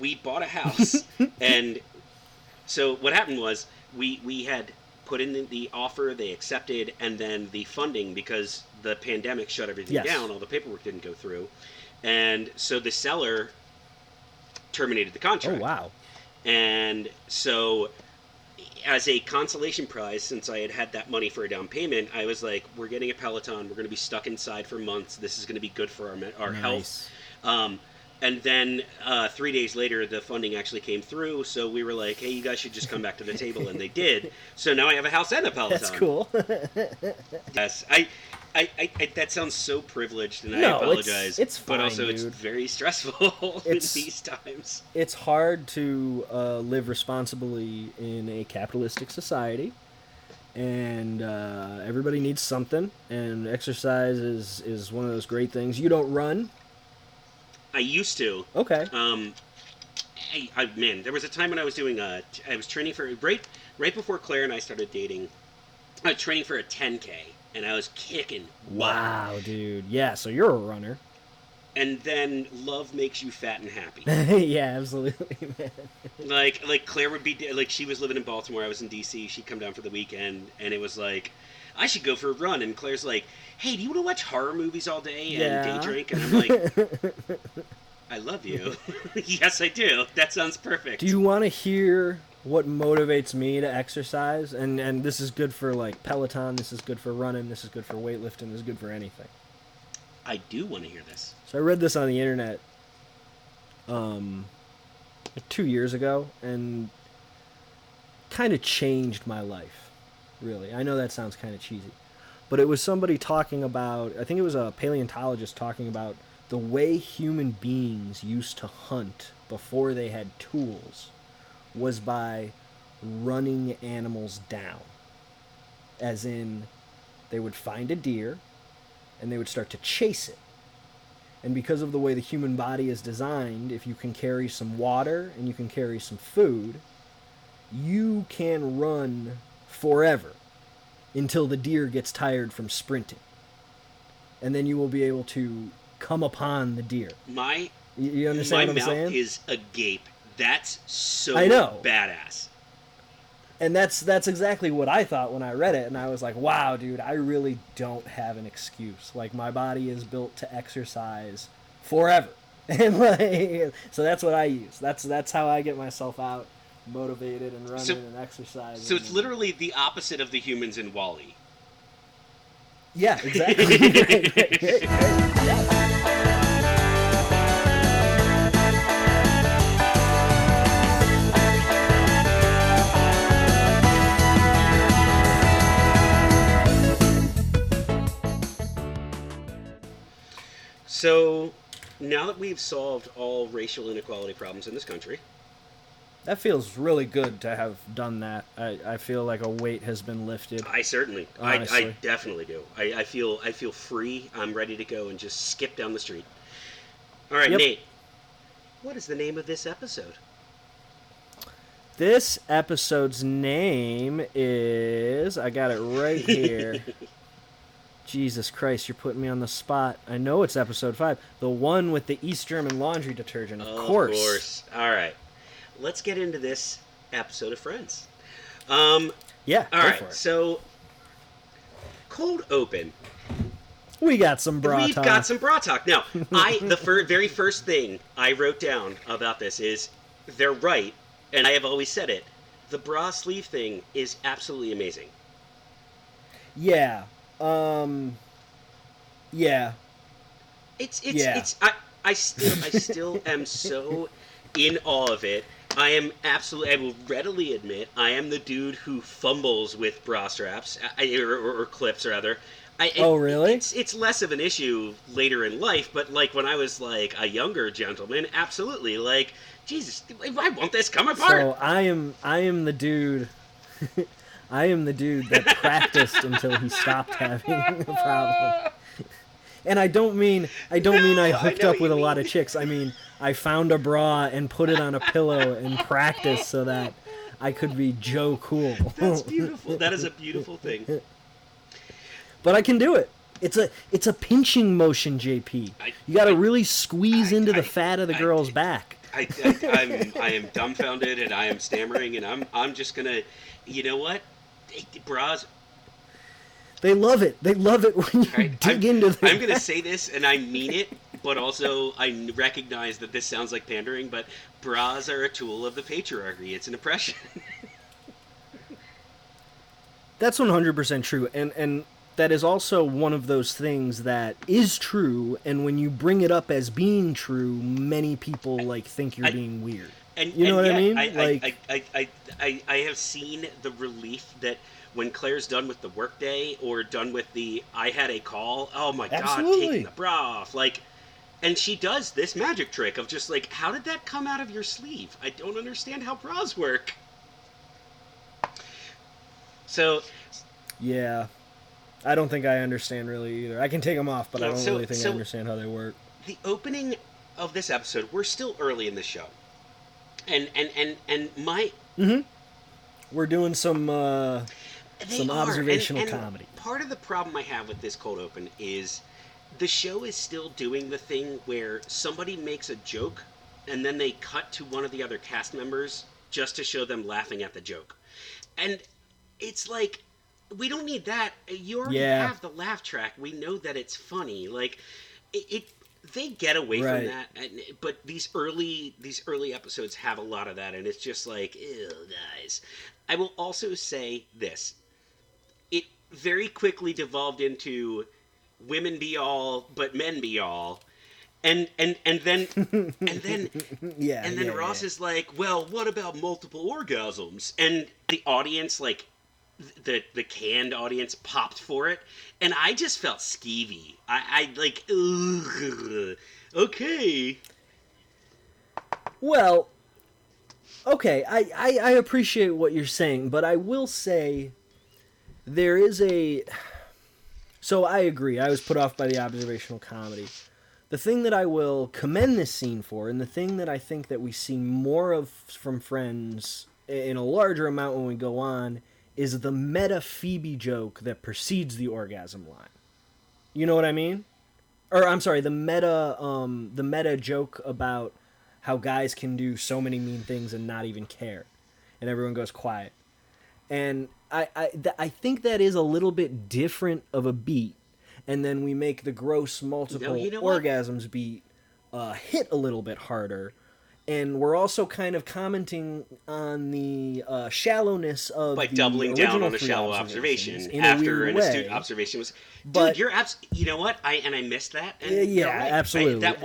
we bought a house, and so what happened was we had put in the offer, they accepted, and then the funding, because the pandemic shut everything down, all the paperwork didn't go through. And so the seller terminated the contract. Oh, wow. And so as a consolation prize, since I had that money for a down payment, I was like, we're getting a Peloton. We're going to be stuck inside for months. This is going to be good for our health. And then 3 days later, the funding actually came through. So we were like, hey, you guys should just come back to the table. And they did. So now I have a house and a Peloton. That's cool. Yes. I that sounds so privileged, and I apologize. It's fine, but also it's very stressful in these times. It's hard to live responsibly in a capitalistic society, and everybody needs something. And exercise is one of those great things. You don't run? I used to. Okay. Man, there was a time when I was doing I was training for right before Claire and I started dating. I was training for a 10K. And I was kicking. Wow, dude. Yeah, so you're a runner. And then love makes you fat and happy. Yeah, absolutely, man. Like Claire would be like, she was living in Baltimore. I was in D.C. She'd come down for the weekend, and it was like, I should go for a run. And Claire's like, hey, do you want to watch horror movies all day and day drink? And I'm like, I love you. Yes, I do. That sounds perfect. Do you want to hear what motivates me to exercise, and this is good for like Peloton, this is good for running, this is good for weightlifting, this is good for anything. I do want to hear this. So I read this on the internet 2 years ago, and kind of changed my life, really. I know that sounds kind of cheesy, but it was somebody talking about, I think it was a paleontologist talking about the way human beings used to hunt before they had tools was by running animals down. As in, they would find a deer, and they would start to chase it. And because of the way the human body is designed, if you can carry some water and you can carry some food, you can run forever until the deer gets tired from sprinting. And then you will be able to come upon the deer. You understand what I'm saying? My mouth is agape. That's so I know. Badass. And that's exactly what I thought when I read it, and I was like, wow, dude, I really don't have an excuse. Like, my body is built to exercise forever. And like, so that's what I use. That's how I get myself out, motivated and running and exercising. So it's literally the opposite of the humans in WALL-E. Yeah, exactly. Yeah. So, now that we've solved all racial inequality problems in this country... That feels really good to have done that. I feel like a weight has been lifted. I certainly. I definitely do. I feel free. I'm ready to go and just skip down the street. All right, yep. Nate. What is the name of this episode? This episode's name is... I got it right here. Jesus Christ, you're putting me on the spot. I know it's episode 5. The one with the East German laundry detergent, of course. Of course. All right. Let's get into this episode of Friends. Yeah, all right. So, cold open. We got some bra talk. We've got some bra talk. Now, the very first thing I wrote down about this is they're right, and I have always said it. The bra sleeve thing is absolutely amazing. Yeah. I still am so in awe of it. I am absolutely, I will readily admit, I am the dude who fumbles with bra straps, or clips rather. Oh, really? It's less of an issue later in life, but like when I was like a younger gentleman, absolutely, like, Jesus, why won't this come apart? So I am the dude... I am the dude that practiced until he stopped having a problem. And I don't mean I hooked up with a lot of chicks. I mean, I found a bra and put it on a pillow and practiced so that I could be Joe Cool. That's beautiful. That is a beautiful thing. But I can do it. It's a pinching motion, JP. You got to really squeeze into the fat of the girl's back. I am dumbfounded and I am stammering and I'm just going to, you know what? Bras. They love it. They love it when you dig into them. I'm going to say this, and I mean it, but also I recognize that this sounds like pandering, but bras are a tool of the patriarchy. It's an oppression. That's 100% true, and that is also one of those things that is true, and when you bring it up as being true, many people think you're being weird. And, you know what I mean? I have seen the relief that when Claire's done with the workday or done with the I had a call, oh my Absolutely. God, taking the bra off. Like, and she does this magic trick of just like, how did that come out of your sleeve? I don't understand how bras work. So. Yeah. I don't think I understand really either. I can take them off, but I don't really think I understand how they work. The opening of this episode, we're still early in the show. And my... Mm-hmm. We're doing some observational and comedy. Part of the problem I have with this cold open is the show is still doing the thing where somebody makes a joke and then they cut to one of the other cast members just to show them laughing at the joke. And it's like, we don't need that. You already have the laugh track. We know that it's funny. Like, it They get away from that, but these early episodes have a lot of that, and it's just like, ew, guys. I will also say this. It very quickly devolved into women be all, but men be all. And then Ross is like, well, what about multiple orgasms? And the audience, like, the canned audience popped for it, and I just felt skeevy. I like, ugh, okay. Well, okay, I appreciate what you're saying, but I will say there is a... So I agree, I was put off by the observational comedy. The thing that I will commend this scene for, and the thing that I think that we see more of from Friends in a larger amount when we go on, is the meta Phoebe joke that precedes the orgasm line. You know what I mean? Or, I'm sorry, the meta joke about how guys can do so many mean things and not even care. And everyone goes quiet. And I think that is a little bit different of a beat. And then we make the gross multiple orgasms beat hit a little bit harder. And we're also kind of commenting on the shallowness of by doubling down on the shallow observation after an astute observation was. But, dude, you're absolutely. You know what? I missed that. And absolutely. That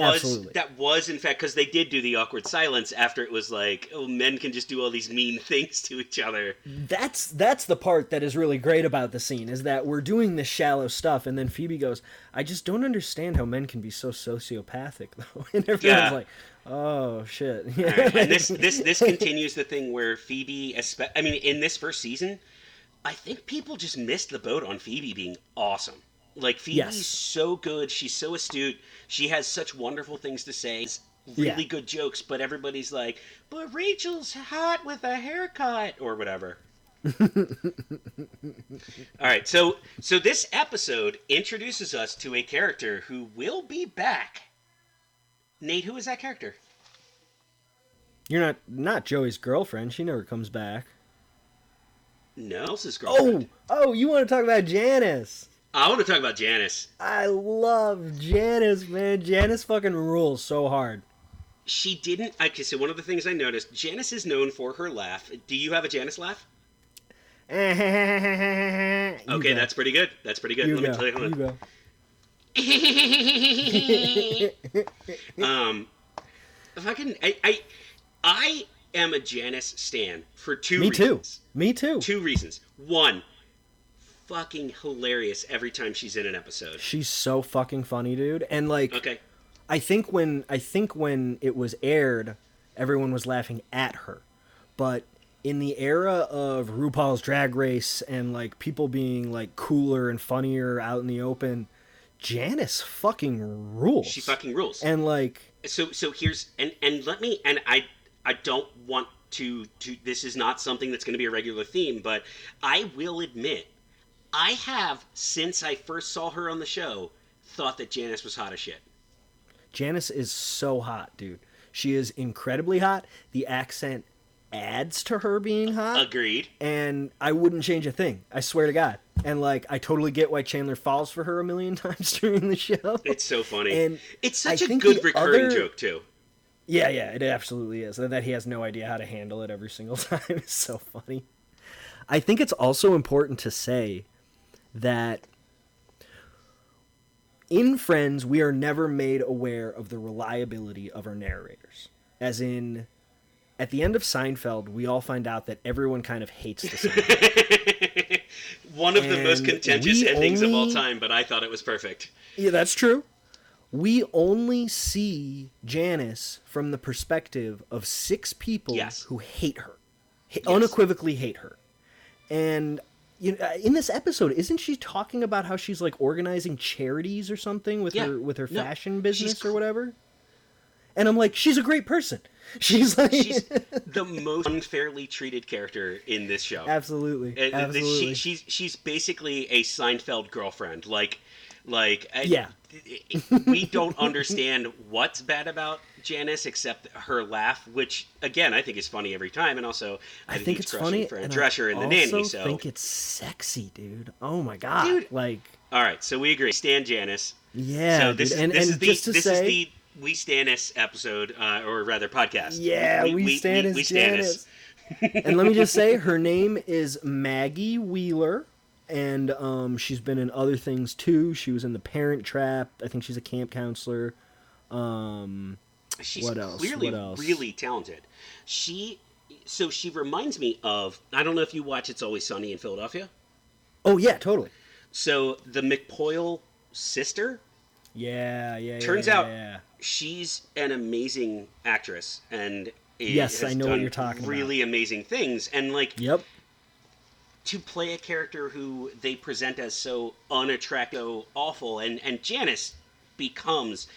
was in fact, because they did do the awkward silence after it was like, oh, men can just do all these mean things to each other. That's the part that is really great about the scene is that we're doing this shallow stuff, and then Phoebe goes, "I just don't understand how men can be so sociopathic, though," and everyone's like. Oh shit! Right. And this continues the thing where Phoebe, I mean, in this first season, I think people just missed the boat on Phoebe being awesome. Like Phoebe's so good, she's so astute, she has such wonderful things to say, really good jokes. But everybody's like, "But Rachel's hot with a haircut or whatever." All right, so this episode introduces us to a character who will be back. Nate, who is that character? You're not Joey's girlfriend. She never comes back. No. Else's girlfriend. Oh, you want to talk about Janice. I want to talk about Janice. I love Janice, man. Janice fucking rules so hard. She didn't... Okay, so one of the things I noticed, Janice is known for her laugh. Do you have a Janice laugh? Okay, that's pretty good. That's pretty good. Let me tell you. Hold on. You go. I am a Janice stan for two reasons. 2 reasons. 1, fucking hilarious every time she's in an episode. She's so fucking funny, dude. And like, okay, I think when it was aired, everyone was laughing at her, but in the era of RuPaul's Drag Race and like people being like cooler and funnier out in the open, Janice fucking rules. She fucking rules. And like, so here's and let me, and I don't want to this is not something that's going to be a regular theme, but I will admit, I have, since I first saw her on the show, thought that Janice was hot as shit. Janice is so hot, dude. She is incredibly hot. The accent adds to her being hot. Agreed. And I wouldn't change a thing. I swear to God. And like, I totally get why Chandler falls for her a million times during the show. It's so funny. And it's such a good recurring joke too. Yeah, it absolutely is. That he has no idea how to handle it every single time is so funny. I think it's also important to say that in Friends, we are never made aware of the reliability of our narrators. As in, at the end of Seinfeld, we all find out that everyone kind of hates the Seinfeld. One of the most contentious endings of all time, but I thought it was perfect. Yeah, that's true. We only see Janice from the perspective of 6 people who hate her. Unequivocally hate her. And you know, in this episode, isn't she talking about how she's like organizing charities or something with her fashion business or whatever? And I'm like, she's a great person. She's the most unfairly treated character in this show. Absolutely. She's basically a Seinfeld girlfriend. Like, Like, we don't understand what's bad about Janice except her laugh, which again I think is funny every time, and also I think it's funny for Drescher and the nanny. So I think it's sexy, dude. Oh my god, dude. Like, all right, so we agree. Stan Janice. Yeah. So this is the We Stannis episode, or rather podcast. Yeah, we Stannis. And let me just say, her name is Maggie Wheeler. And she's been in other things too. She was in The Parent Trap. I think she's a camp counselor. She's clearly really talented. She reminds me of, I don't know if you watch It's Always Sunny in Philadelphia. Oh yeah, totally. So the McPoyle sister. Yeah. Turns out she's an amazing actress, and yes, I know what you're talking about. Really amazing things, and like, yep. To play a character who they present as so unattractive, awful, and Janice becomes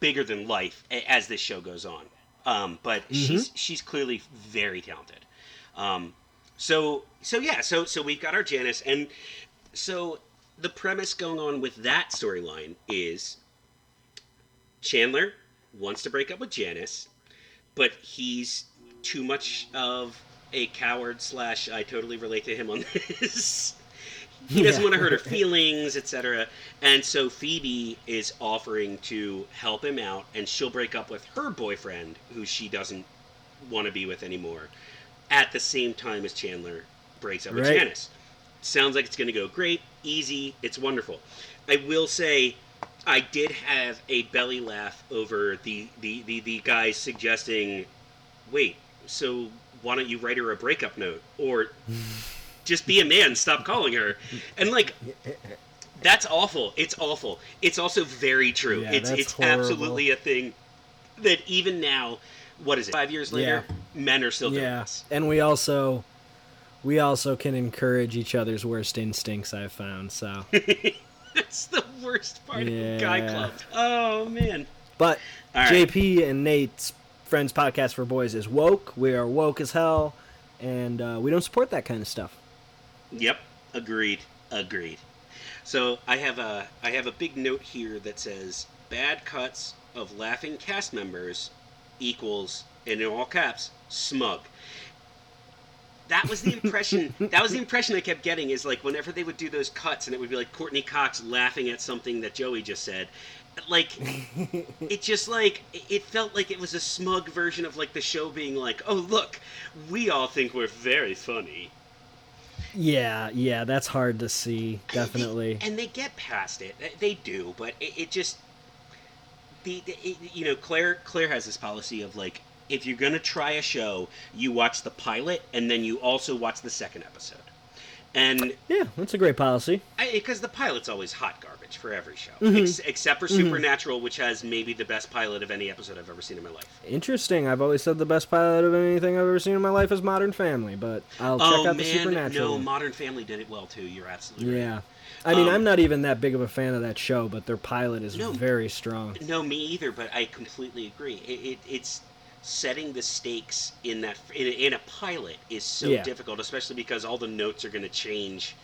bigger than life as this show goes on. But she's clearly very talented. So we've got our Janice, and so the premise going on with that storyline is Chandler wants to break up with Janice, but he's too much of a coward / I totally relate to him on this. He doesn't want to hurt her feelings, etc. And so Phoebe is offering to help him out, and she'll break up with her boyfriend, who she doesn't want to be with anymore, at the same time as Chandler breaks up with Janice. Sounds like it's going to go great, easy, it's wonderful. I will say, I did have a belly laugh over the guy suggesting, wait, so why don't you write her a breakup note, or just be a man, stop calling her. And like, that's awful. It's awful. It's also very true. Yeah, it's horrible. Absolutely a thing that even now, what is it, 5 years later, men are still doing this. And we also can encourage each other's worst instincts, I've found. So that's the worst part of Guy Club. Oh man. But right. JP and Nate's Friends Podcast for Boys is woke. We are woke as hell, and we don't support that kind of stuff. Yep, agreed. So I have a big note here that says bad cuts of laughing cast members equals, in all caps, smug. That was the impression. I kept getting, is like whenever they would do those cuts, and it would be like Courtney Cox laughing at something that Joey just said. Like, it just, like, it felt like it was a smug version of, like, the show being like, oh, look, we all think we're very funny. Yeah, that's hard to see, definitely. And they get past it. They do, but it just, Claire has this policy of, like, if you're going to try a show, you watch the pilot, and then you also watch the second episode. And yeah, that's a great policy. Because the pilot's always hot garbage for every show, except for Supernatural, which has maybe the best pilot of any episode I've ever seen in my life. Interesting. I've always said the best pilot of anything I've ever seen in my life is Modern Family, but I'll check out the Supernatural. No, Modern Family did it well, too. You're absolutely right. Yeah. I mean, I'm not even that big of a fan of that show, but their pilot is very strong. No, me either, but I completely agree. It's setting the stakes in that in a pilot is so difficult, especially because all the notes are going to change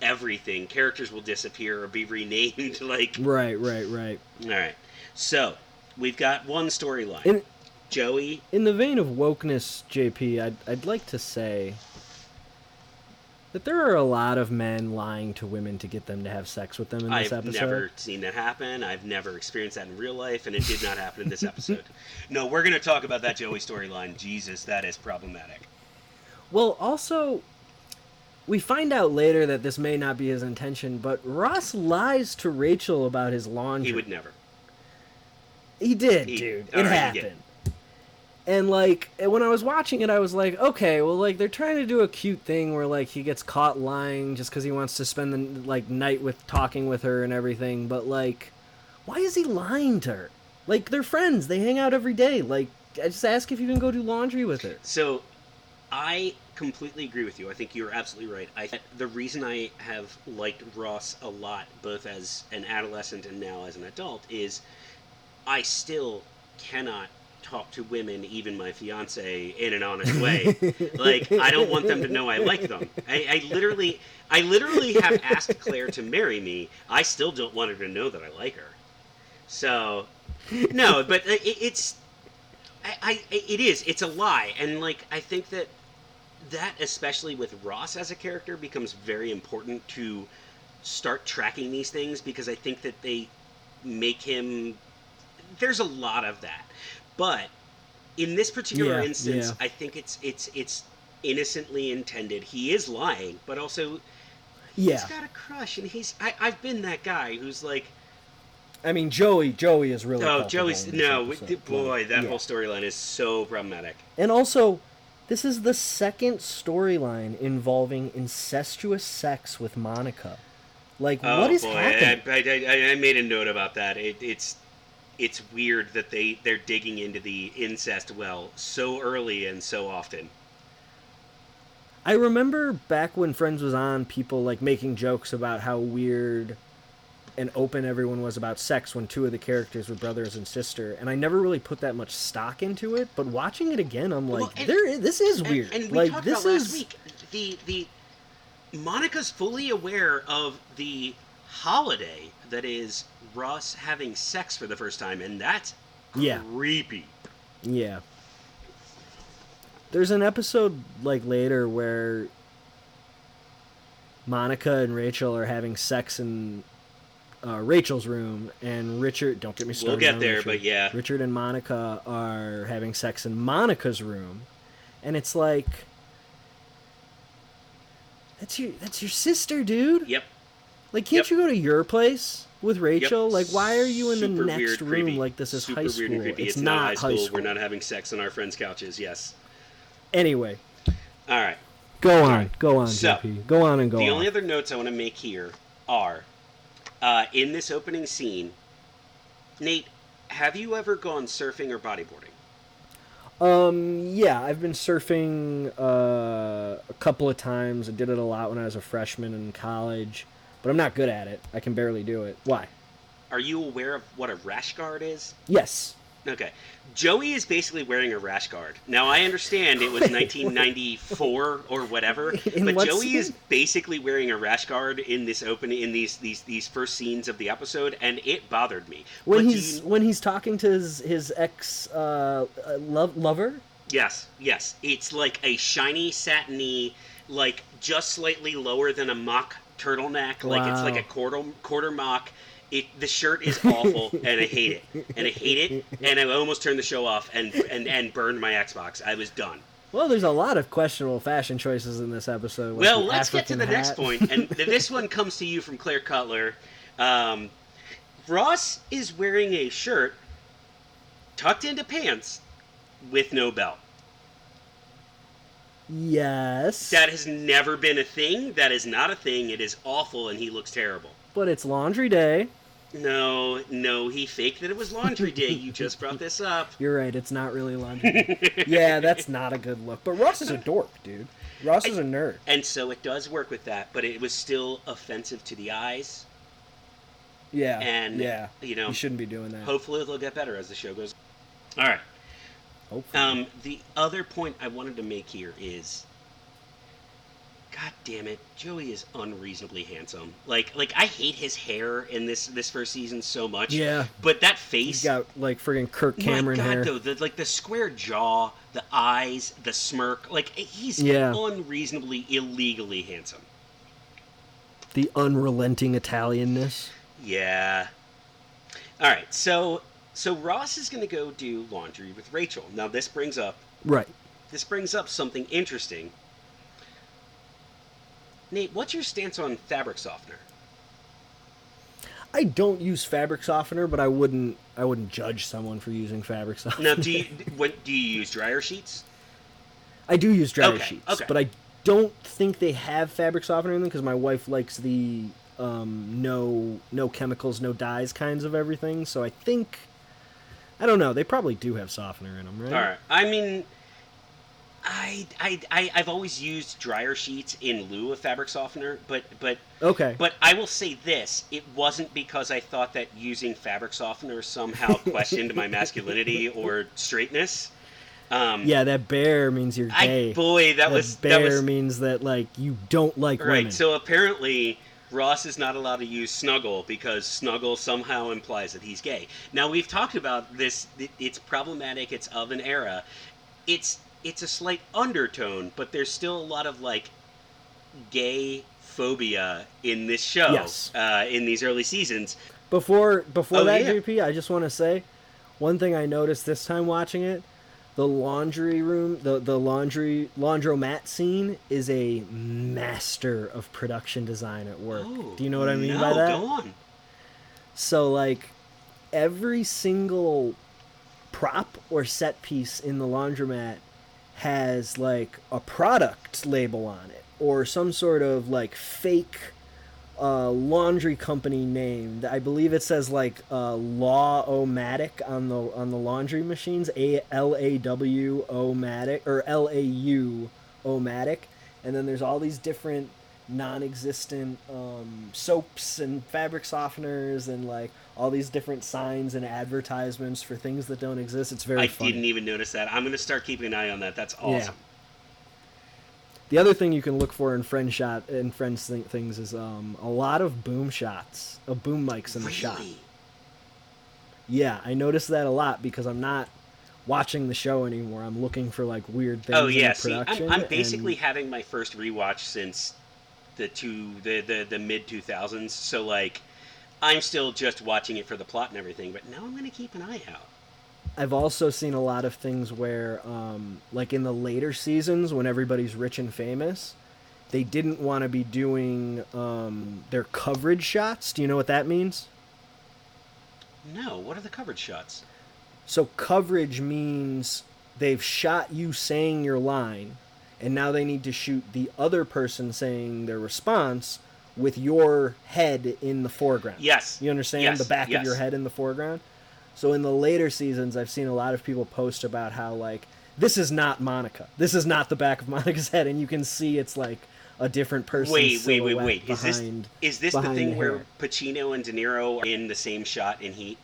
everything. Characters will disappear or be renamed. Like right. All right, so we've got one storyline. Joey. In the vein of wokeness, JP, I'd like to say that there are a lot of men lying to women to get them to have sex with them in this episode. I've never seen that happen. I've never experienced that in real life, and it did not happen in this episode. No, we're going to talk about that Joey storyline. Jesus, that is problematic. Well, also, we find out later that this may not be his intention, but Ross lies to Rachel about his laundry. He would never. He did, dude. It happened. And, like, when I was watching it, I was like, okay, well, like, they're trying to do a cute thing where, like, he gets caught lying just because he wants to spend the, like, night with talking with her and everything. But, like, why is he lying to her? Like, they're friends. They hang out every day. Like, I just ask if you can go do laundry with her. So, I completely agree with you. I think you're absolutely right. The reason I have liked Ross a lot, both as an adolescent and now as an adult, is I still cannot talk to women, even my fiance, in an honest way. Like, I don't want them to know I like them. I literally have asked Claire to marry me. I still don't want her to know that I like her. So, no, but it's a lie. And, like, I think that especially with Ross as a character becomes very important to start tracking these things, because I think that they make him, there's a lot of that. But in this particular instance, I think it's innocently intended. He is lying, but also he's got a crush, and I've been that guy who's like, I mean, Joey is really whole storyline is so problematic. And also, this is the second storyline involving incestuous sex with Monica. Like, what is happening? I made a note about that. It's weird that they're digging into the incest well so early and so often. I remember back when Friends was on, people like making jokes about how weird and open everyone was about sex when two of the characters were brothers and sister, and I never really put that much stock into it, but watching it again, I'm like, this is weird. And we talked about last week, the Monica's fully aware of the holiday that is Ross having sex for the first time, and that's creepy. Yeah. There's an episode like later where Monica and Rachel are having sex in Rachel's room, and Richard, don't get me started. We'll get there, Richard, but yeah. Richard and Monica are having sex in Monica's room, and it's like, that's your sister, dude. Yep. Like, can't you go to your place with Rachel? Yep. Like, why are you in the next room? Creepy. Like, this is super high school. It's not high school. We're not having sex on our friends' couches. Yes. Anyway. All right. Go on, so, JP. Go on. The only other notes I want to make here are, in this opening scene, Nate, have you ever gone surfing or bodyboarding? Yeah, I've been surfing a couple of times. I did it a lot when I was a freshman in college, but I'm not good at it. I can barely do it. Why? Are you aware of what a rash guard is? Yes. Okay. Joey is basically wearing a rash guard. Now, I understand it was 1994 or whatever, but Joey is basically wearing a rash guard in this in these first scenes of the episode, and it bothered me. When he's talking to his ex lover? Yes. It's like a shiny, satiny, like just slightly lower than a mock turtleneck, like it's like a quarter mock. The shirt is awful, and I hate it, and I almost turned the show off and burned my Xbox. I was done. Well, there's a lot of questionable fashion choices in this episode. Well, let's get to the next point, and this one comes to you from Claire Cutler. Ross is wearing a shirt tucked into pants with no belt. Yes. That has never been a thing. That is not a thing. It is awful, and he looks terrible. But it's laundry day. No, he faked that it was laundry day. You just brought this up. You're right, it's not really laundry day. Yeah, that's not a good look. But Ross is a dork, dude. Ross is a nerd. And so it does work with that, but it was still offensive to the eyes. Yeah, and, you know, you shouldn't be doing that. Hopefully they'll get better as the show goes. All right. Hopefully. The other point I wanted to make here is, God damn it, Joey is unreasonably handsome. Like I hate his hair in this first season so much. Yeah. But that face, he's got like friggin' Kirk Cameron hair. My God, hair. Though, the square jaw, the eyes, the smirk, like he's unreasonably, illegally handsome. The unrelenting Italianness. Yeah. All right, so Ross is gonna go do laundry with Rachel. Now this brings up something interesting. Nate, what's your stance on fabric softener? I don't use fabric softener, but I wouldn't judge someone for using fabric softener. Now, do you use dryer sheets? I do use dryer sheets, but I don't think they have fabric softener in them because my wife likes the no chemicals, no dyes kinds of everything. So I think, I don't know, they probably do have softener in them, right? All right. I mean, I've always used dryer sheets in lieu of fabric softener, but okay. But I will say this: it wasn't because I thought that using fabric softener somehow questioned my masculinity or straightness. Yeah, that bear means you're gay. That bear means that like you don't like women. Right. So apparently, Ross is not allowed to use Snuggle because Snuggle somehow implies that he's gay. Now we've talked about this. It's problematic. It's of an era. It's a slight undertone, but there's still a lot of, like, gay phobia in this show, yes. In these early seasons. Before that, JP, I just want to say, one thing I noticed this time watching it, the laundry room, the laundromat scene is a master of production design at work. Oh, do you know what I mean by that? Go on. So, like, every single prop or set piece in the laundromat has like a product label on it or some sort of like fake laundry company name. I believe it says like Law-O-Matic on the laundry machines, Law-O-Matic or Lau-O-Matic, and then there's all these different non-existent soaps and fabric softeners and like all these different signs and advertisements for things that don't exist. It's very funny. I didn't even notice that. I'm going to start keeping an eye on that. That's awesome. Yeah. The other thing you can look for in Friends things is a lot of boom shots, of boom mics in the shot. Yeah, I noticed that a lot because I'm not watching the show anymore. I'm looking for like weird things in production. See, I'm basically having my first rewatch since the mid 2000s, so like I'm still just watching it for the plot and everything, but now I'm gonna keep an eye out. I've also seen a lot of things where like in the later seasons when everybody's rich and famous, they didn't want to be doing their coverage shots. Do you know what that means? No, what are the coverage shots? So coverage means they've shot you saying your line, and now they need to shoot the other person saying their response with your head in the foreground. Yes. You understand? Yes. The back of your head in the foreground. So in the later seasons, I've seen a lot of people post about how, like, this is not Monica. This is not the back of Monica's head. And you can see it's, like, a different person. Wait. Is this the thing where Pacino and De Niro are in the same shot in Heat?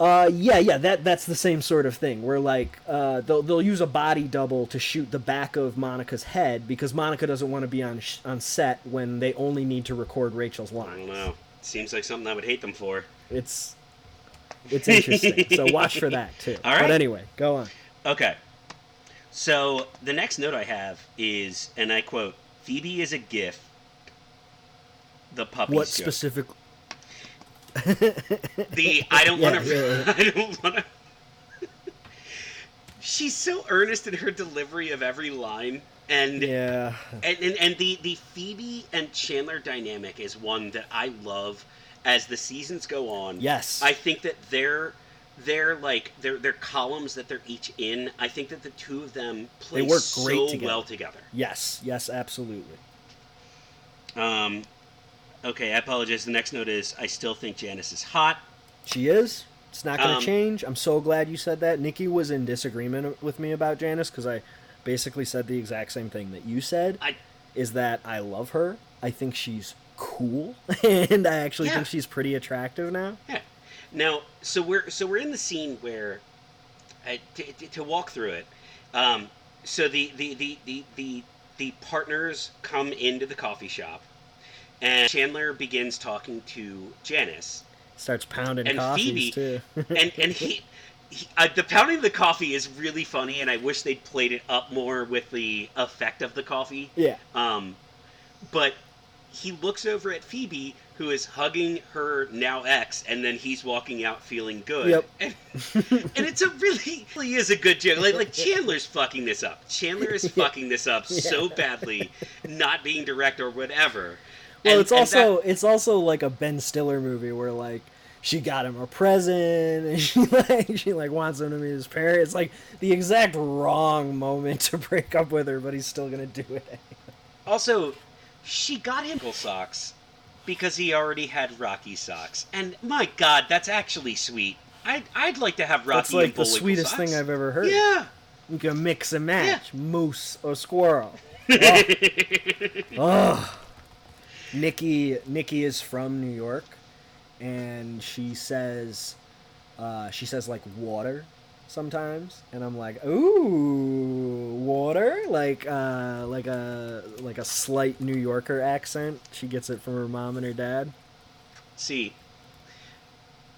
That's the same sort of thing where like they'll use a body double to shoot the back of Monica's head because Monica doesn't want to be on set when they only need to record Rachel's lines. I don't know. Seems like something I would hate them for. It's interesting. So watch for that too. All right. But anyway, go on. Okay. So the next note I have is, and I quote, "Phoebe is a gif. The puppy." What specifically? She's so earnest in her delivery of every line, and the Phoebe and Chandler dynamic is one that I love as the seasons go on. Yes, I think that their columns that they're each in, I think that the two of them play well together. Yes, absolutely. Okay, I apologize. The next note is, I still think Janice is hot. She is. It's not going to change. I'm so glad you said that. Nikki was in disagreement with me about Janice because I basically said the exact same thing that you said, is that I love her. I think she's cool, and I actually think she's pretty attractive now. Yeah. Now, so we're in the scene where, to walk through it, so the partners come into the coffee shop, and Chandler begins talking to Janice. Starts pounding coffees, too. and he the pounding of the coffee is really funny, and I wish they'd played it up more with the effect of the coffee. Yeah. But he looks over at Phoebe, who is hugging her now ex, and then he's walking out feeling good. Yep. And it's really is a good joke. Like Chandler's fucking this up. Chandler is fucking this up so badly, not being direct or whatever. Well, it's also like a Ben Stiller movie where like she got him a present and she wants him to meet his parents. It's like the exact wrong moment to break up with her, but he's still gonna do it anyway. Also, she got him socks because he already had Rocky socks, and my God, that's actually sweet. I'd like to have Rocky. That's like the sweetest thing I've ever heard. Yeah, We can mix and match moose or squirrel. Oh. Oh. Nikki is from New York, and she says like water sometimes, and I'm like, ooh, water, like a slight New Yorker accent. She gets it from her mom and her dad. See,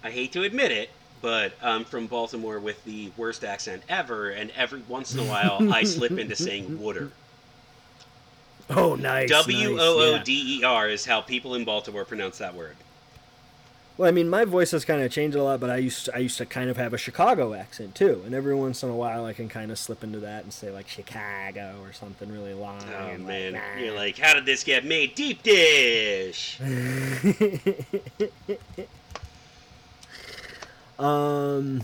I hate to admit it, but I'm from Baltimore with the worst accent ever, and every once in a while I slip into saying water. Oh, nice. W-O-O-D-E-R is how people in Baltimore pronounce that word. Well, I mean, my voice has kind of changed a lot, but I used to kind of have a Chicago accent, too. And every once in a while, I can kind of slip into that and say, like, Chicago or something really long. Oh, man. Like, nah. You're like, how did this get made? Deep dish! So,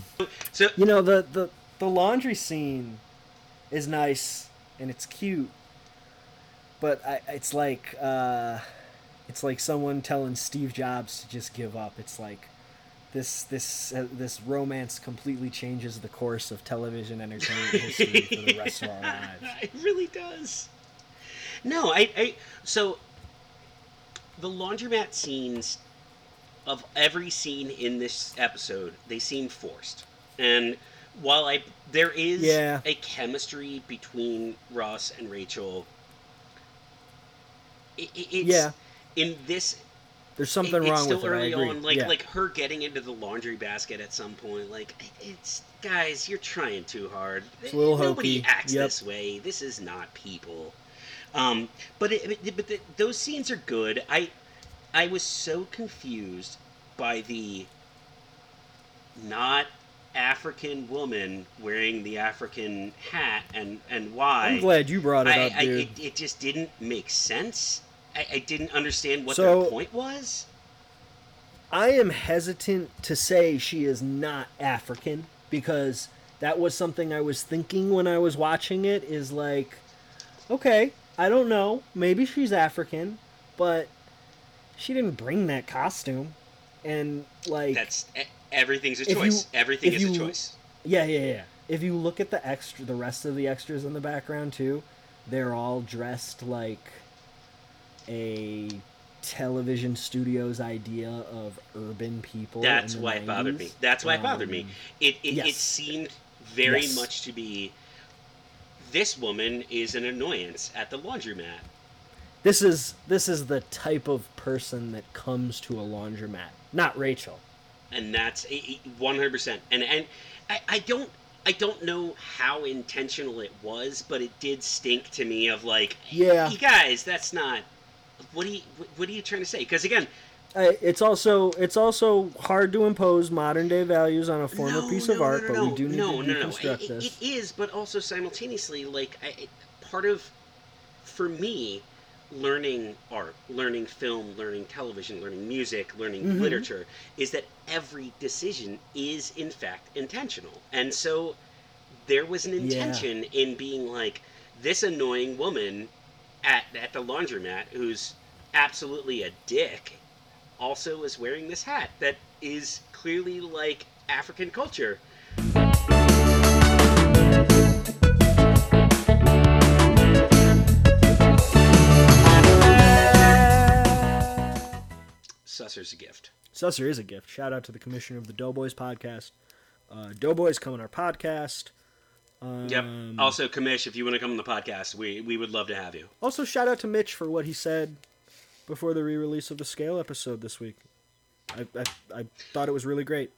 you know, the laundry scene is nice, and it's cute. But it's like someone telling Steve Jobs to just give up. It's like this romance completely changes the course of television entertainment history for the rest of our lives. It really does. No, so the laundromat scenes of every scene in this episode, they seem forced. And while there is a chemistry between Ross and Rachel. There's something wrong with her. It's still early on, like her getting into the laundry basket at some point. Like, it's guys, you're trying too hard. It's a little nobody hokey. Acts this way. This is not people. But those scenes are good. I was so confused by the not African woman wearing the African hat and why. I'm glad you brought it up, dude. It just didn't make sense. I didn't understand what their point was. I am hesitant to say she is not African, because that was something I was thinking when I was watching it, is like, okay, I don't know, maybe she's African, but she didn't bring that costume. And like, that's everything's a choice. Everything is a choice. Yeah. If you look at the rest of the extras in the background too, they're all dressed like a television studio's idea of urban people. That's why it bothered me. It seemed very much to be, this woman is an annoyance at the laundromat. This is the type of person that comes to a laundromat, not Rachel. And that's 100%. And I don't know how intentional it was, but it did stink to me of like, hey, guys, that's not. What are you trying to say? Because again, it's also hard to impose modern day values on a former piece of art, but we do need to deconstruct this. It is, but also simultaneously, like for me, learning art, learning film, learning television, learning music, learning literature, is that every decision is in fact intentional. And so there was an intention in being like, this annoying woman at the laundromat who's absolutely a dick also is wearing this hat that is clearly like African culture. Susser's a gift. Susser is a gift. Shout out to the commissioner of the Doughboys podcast. Doughboys, come on our podcast. Yep. Also, Commish, if you want to come on the podcast, we would love to have you. Also, shout out to Mitch for what he said before the re-release of the Scale episode this week. I thought it was really great.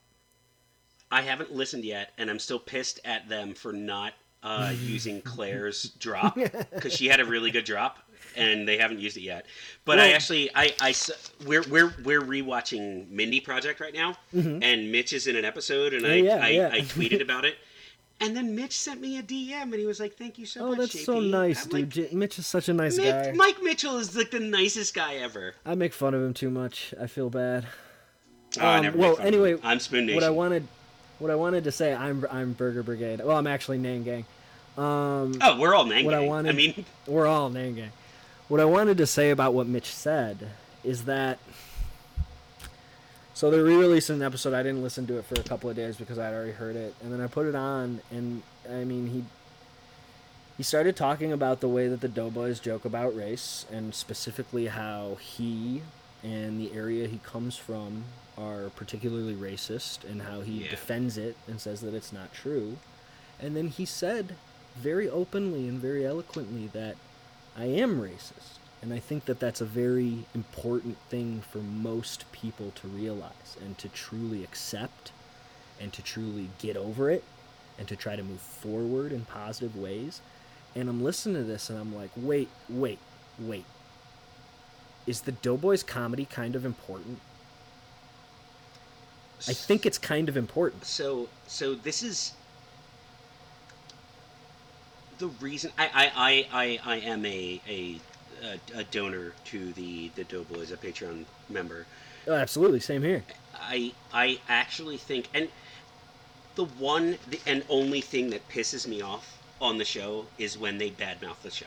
I haven't listened yet, and I'm still pissed at them for not using Claire's drop, because she had a really good drop, and they haven't used it yet. But well, we're rewatching Mindy Project right now, and Mitch is in an episode, and I tweeted about it. And then Mitch sent me a DM, and he was like, thank you so much, JP. Oh, that's JP. So nice, dude. Like, Mitch is such a nice guy. Mike Mitchell is, like, the nicest guy ever. I make fun of him too much. I feel bad. Anyway, I'm Spoon Nation. What I wanted to say, I'm Burger Brigade. Well, I'm actually Nang Gang. We're all Nang Gang. We're all Nang Gang. What I wanted to say about what Mitch said is that... So they re-released an episode. I didn't listen to it for a couple of days because I'd already heard it. And then I put it on, and, I mean, he he started talking about the way that the Doughboys joke about race, and specifically how he and the area he comes from are particularly racist, and how he defends it and says that it's not true. And then he said very openly and very eloquently that I am racist. And I think that that's a very important thing for most people to realize and to truly accept and to truly get over it and to try to move forward in positive ways. And I'm listening to this and I'm like, wait. Is the Doughboys comedy kind of important? I think it's kind of important. So this is... the reason I am a donor to the Doughboys, a Patreon member. Oh, absolutely, same here. I actually think, and the one and only thing that pisses me off on the show is when they badmouth the show,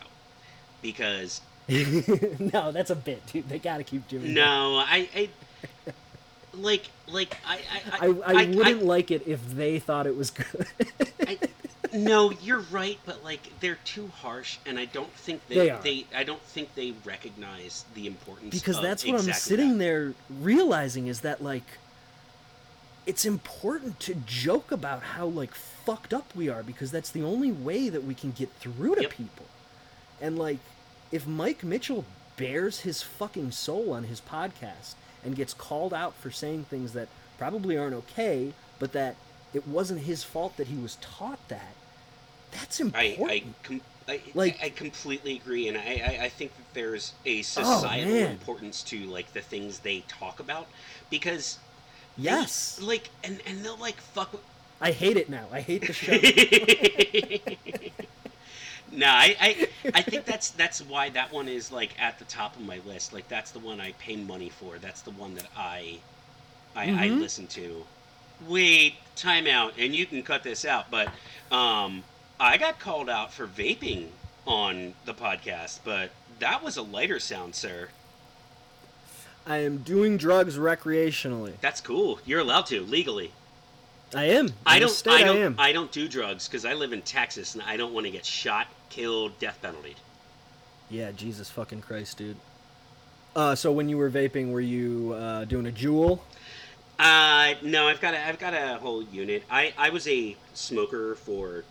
because no, that's a bit, dude. They gotta keep doing. I like I wouldn't like it if they thought it was good. No, you're right, but like they're too harsh, and I don't think I don't think they recognize the importance. Because of that's what exactly I'm sitting there realizing is that like it's important to joke about how like fucked up we are, because that's the only way that we can get through to people. And like if Mike Mitchell bares his fucking soul on his podcast and gets called out for saying things that probably aren't okay, but that it wasn't his fault that he was taught that. That's important. I completely agree, and I think that there's a societal importance to like the things they talk about, because they, like, and they'll like fuck. I hate it now. I hate the show. No, I think that's why that one is like at the top of my list. Like that's the one I pay money for. That's the one that I listen to. Wait, time out, and you can cut this out, but I got called out for vaping on the podcast, but that was a lighter sound, sir. I am doing drugs recreationally. That's cool. You're allowed to, legally. I am. I don't do drugs because I live in Texas, and I don't want to get shot, killed, death penalty. Yeah, Jesus fucking Christ, dude. So when you were vaping, were you doing a Juul? No, I've got a whole unit. I was a smoker for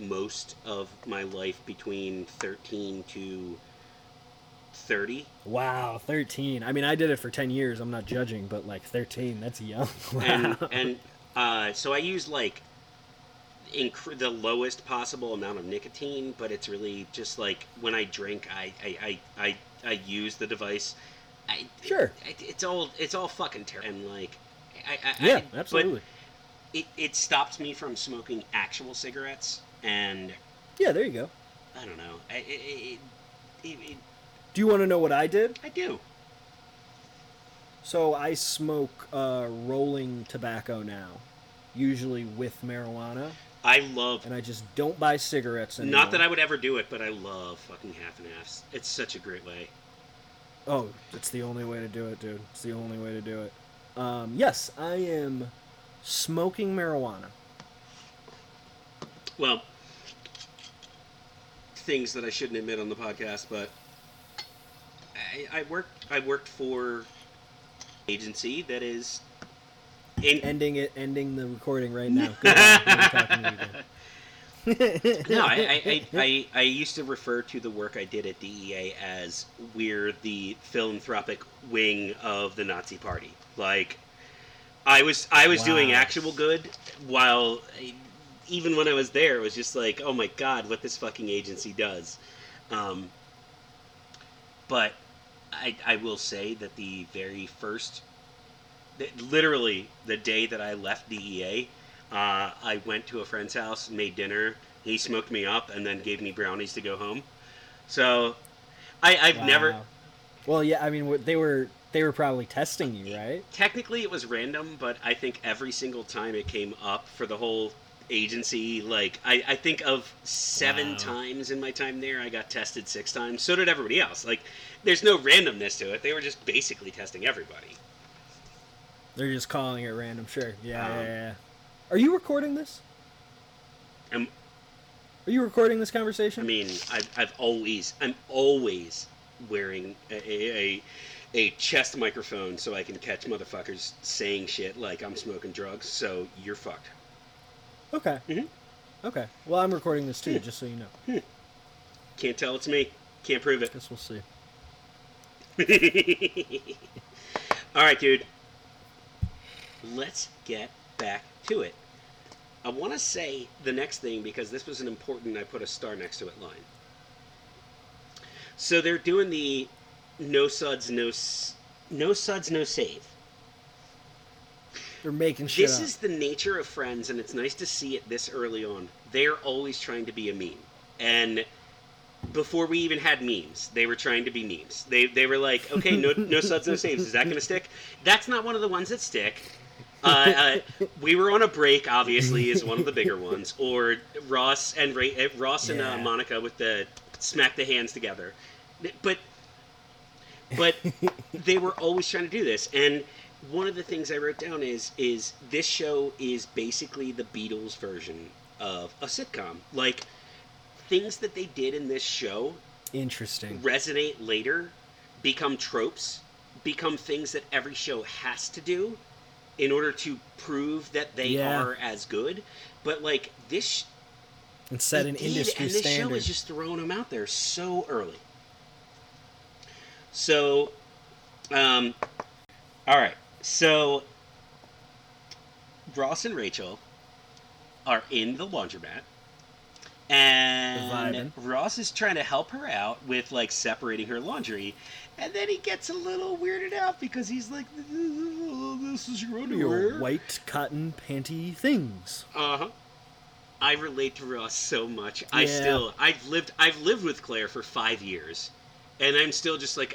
most of my life between 13 to 30. Wow, 13. I mean, I did it for 10 years. I'm not judging, but like 13, that's young. Wow. And so I use like the lowest possible amount of nicotine, but it's really just like when I drink, I use the device. It's all fucking terrible. And like. Absolutely. It stopped me from smoking actual cigarettes, and yeah, there you go. I don't know. Do you want to know what I did? I do. So I smoke rolling tobacco now, usually with marijuana. I love, and I just don't buy cigarettes anymore. Not that I would ever do it, but I love fucking half and halves. It's such a great way. Oh, it's the only way to do it, dude. It's the only way to do it. Yes, I am smoking marijuana. Well, things that I shouldn't admit on the podcast, but I worked for an agency that is ending the recording right now. Good on, no, I used to refer to the work I did at DEA as we're the philanthropic wing of the Nazi Party. Like, I was doing actual good, while even when I was there, it was just like, oh my god, what this fucking agency does. But I will say that the very first, literally the day that I left DEA. I went to a friend's house, made dinner, he smoked me up, and then gave me brownies to go home. So, I've never... Well, yeah, I mean, they were probably testing you, right? Technically, it was random, but I think every single time it came up for the whole agency, like, I think of 7 times in my time there, I got tested 6 times. So did everybody else. Like, there's no randomness to it. They were just basically testing everybody. They're just calling it random, sure. Yeah. Are you recording this? Are you recording this conversation? I mean, I'm always wearing a chest microphone so I can catch motherfuckers saying shit like I'm smoking drugs. So you're fucked. Okay. Mm-hmm. Okay. Well, I'm recording this too, just so you know. Can't tell it's me. Can't prove it. Guess we'll see. All right, dude. Let's get back to it. I want to say the next thing because this was an important, I put a star next to it line. So they're doing the no suds, no save. They're making shit up. This is the nature of Friends, and it's nice to see it this early on. They're always trying to be a meme. And before we even had memes, they were trying to be memes. They were like, okay, no suds, no saves. Is that going to stick? That's not one of the ones that stick. We were on a break, obviously, is one of the bigger ones. Or Ross and Monica with the smack the hands together. But they were always trying to do this. And one of the things I wrote down is this show is basically the Beatles version of a sitcom. Like, things that they did in this show interesting resonate later, become tropes, become things that every show has to do in order to prove that they are as good. But, like, this... and set an industry standard. And this show is just throwing them out there so early. So, all right. So, Ross and Rachel are in the laundromat, and Ross is trying to help her out with, like, separating her laundry, and then he gets a little weirded out because he's like, this is your underwear. Your white cotton panty things. Uh-huh. I relate to Ross so much. Yeah. I've lived with Claire for 5 years. And I'm still just like,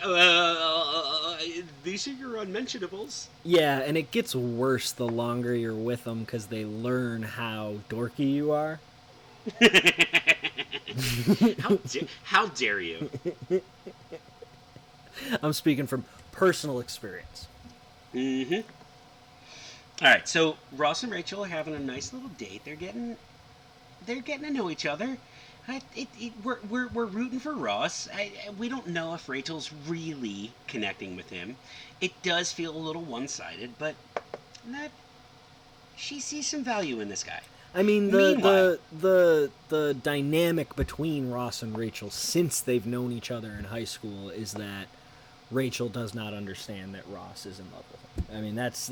these are your unmentionables. Yeah, and it gets worse the longer you're with them because they learn how dorky you are. How dare you? I'm speaking from personal experience. Mm-hmm. All right, so Ross and Rachel are having a nice little date. They're getting to know each other. We're rooting for Ross. We don't know if Rachel's really connecting with him. It does feel a little one-sided, but she sees some value in this guy. I mean, the dynamic between Ross and Rachel since they've known each other in high school is that Rachel does not understand that Ross is in love with him. I mean, that's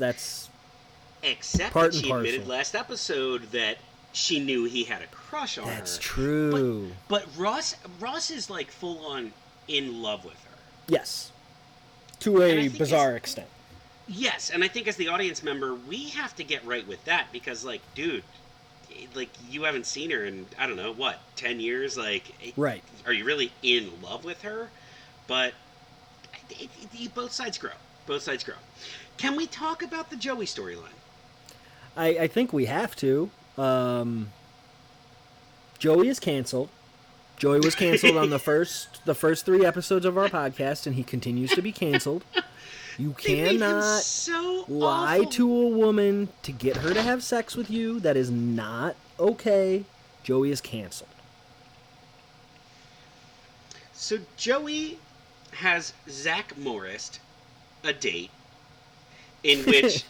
except part that she admitted last episode that she knew he had a crush on her. That's true. But Ross is like full on in love with her. Yes. To a bizarre extent. Yes, and I think as the audience member, we have to get right with that because, like, dude, like, you haven't seen her in, I don't know, what, 10 years? Like, right. Are you really in love with her? But both sides grow. Both sides grow. Can we talk about the Joey storyline? I think we have to. Joey is canceled. Joey was canceled on the first 3 episodes of our podcast, and he continues to be canceled. You cannot lie to a woman to get her to have sex with you. That is not okay. Joey is canceled. So Joey has Zach Morris a date in which...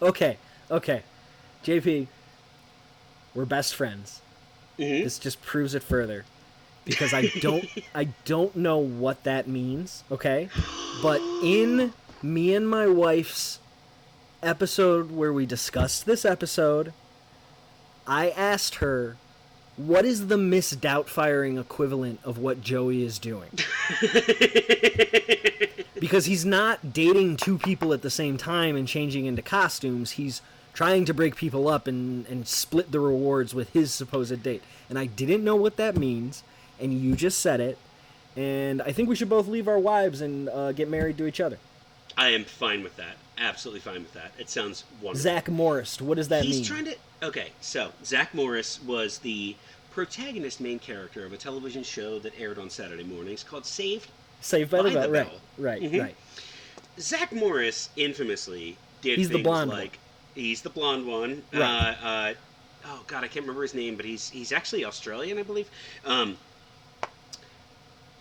Okay. JP, we're best friends. Mm-hmm. This just proves it further because I don't know what that means, okay? But in me and my wife's episode where we discussed this episode, I asked her, what is the Miss Doubtfiring equivalent of what Joey is doing? Because he's not dating 2 people at the same time and changing into costumes. He's trying to break people up and split the rewards with his supposed date. And I didn't know what that means, and you just said it. And I think we should both leave our wives and get married to each other. I am fine with that. Absolutely fine with that. It sounds wonderful. Zach Morris, what does that mean? He's trying to... Okay, so Zach Morris was the protagonist main character of a television show that aired on Saturday mornings called Saved by the Bell. Right, mm-hmm. Right. Zach Morris, infamously, did things like... He's the blonde one. Right. oh God, I can't remember his name, but he's actually Australian, I believe.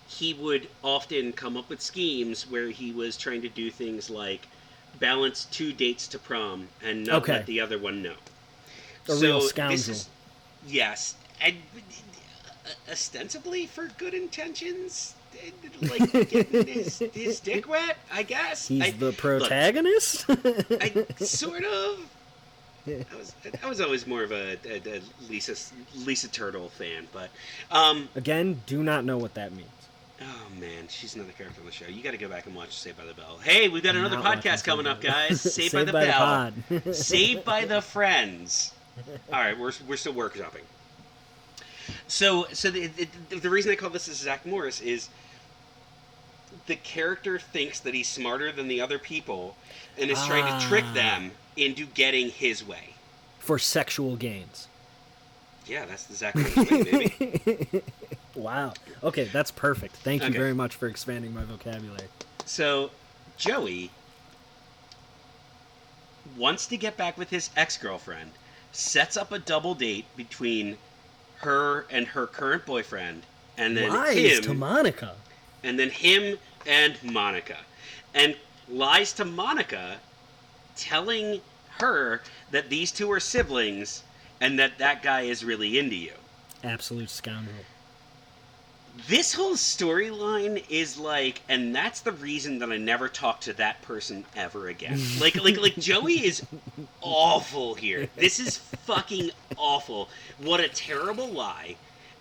He would often come up with schemes where he was trying to do things like balance 2 dates to prom and not let the other one know. A real scoundrel. Yes, and ostensibly for good intentions, like getting his dick wet, I guess. He's the protagonist? Look, I sort of. I was always more of a Lisa Turtle fan, but again, do not know what that means. Oh man, she's another character on the show. You got to go back and watch Saved by the Bell. Hey, we've got another podcast coming up, guys. Saved by the Bell, Saved by the Friends. All right, we're still workshopping. So the reason I call this is Zach Morris is the character thinks that he's smarter than the other people and is trying to trick them into getting his way for sexual gains. Yeah, that's the Zach Morris way, baby. Wow. Okay, that's perfect. Thank you very much for expanding my vocabulary. So, Joey wants to get back with his ex-girlfriend, sets up a double date between her and her current boyfriend, and then lies to Monica. And then him and Monica. And lies to Monica, telling her that these two are siblings and that guy is really into you. Absolute scoundrel. This whole storyline is like, and that's the reason that I never talk to that person ever again. Like Joey is awful here. This is fucking awful. What a terrible lie.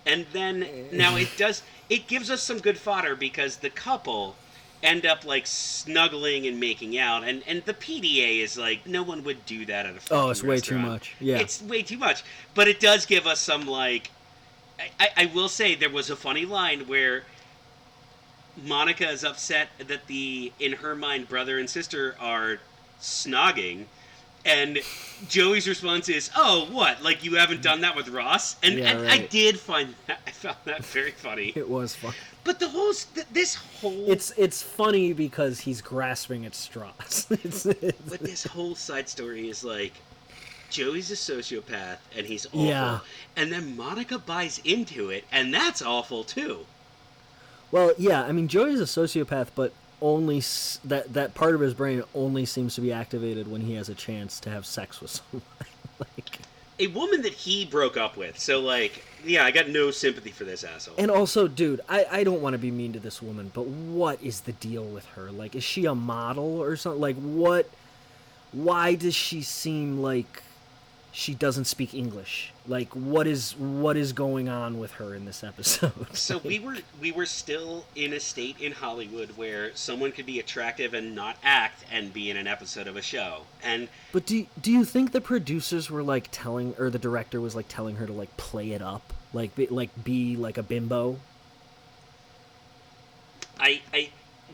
And then now it gives us some good fodder because the couple end up like snuggling and making out, and the PDA is like, no one would do that at a fucking restaurant. Way too much. Yeah, it's way too much. But it does give us some like, I will say there was a funny line where Monica is upset that in her mind brother and sister are snogging, and Joey's response is, "Oh, what? Like you haven't done that with Ross?" And I did find that. I found that very funny. It was funny. But the whole it's funny because he's grasping at straws. But this whole side story is like, Joey's a sociopath and he's awful. Yeah. And then Monica buys into it and that's awful too. Well, yeah, I mean Joey's a sociopath, but only that part of his brain only seems to be activated when he has a chance to have sex with someone. Like a woman that he broke up with. So like, yeah, I got no sympathy for this asshole. And also, dude, I don't want to be mean to this woman, but what is the deal with her? Like, is she a model or something? Like, why does she seem like she doesn't speak English? Like, what is going on with her in this episode? So we were still in a state in Hollywood where someone could be attractive and not act and be in an episode of a show. But do you think the producers were like telling, or the director was like telling her to like play it up, like be like a bimbo? I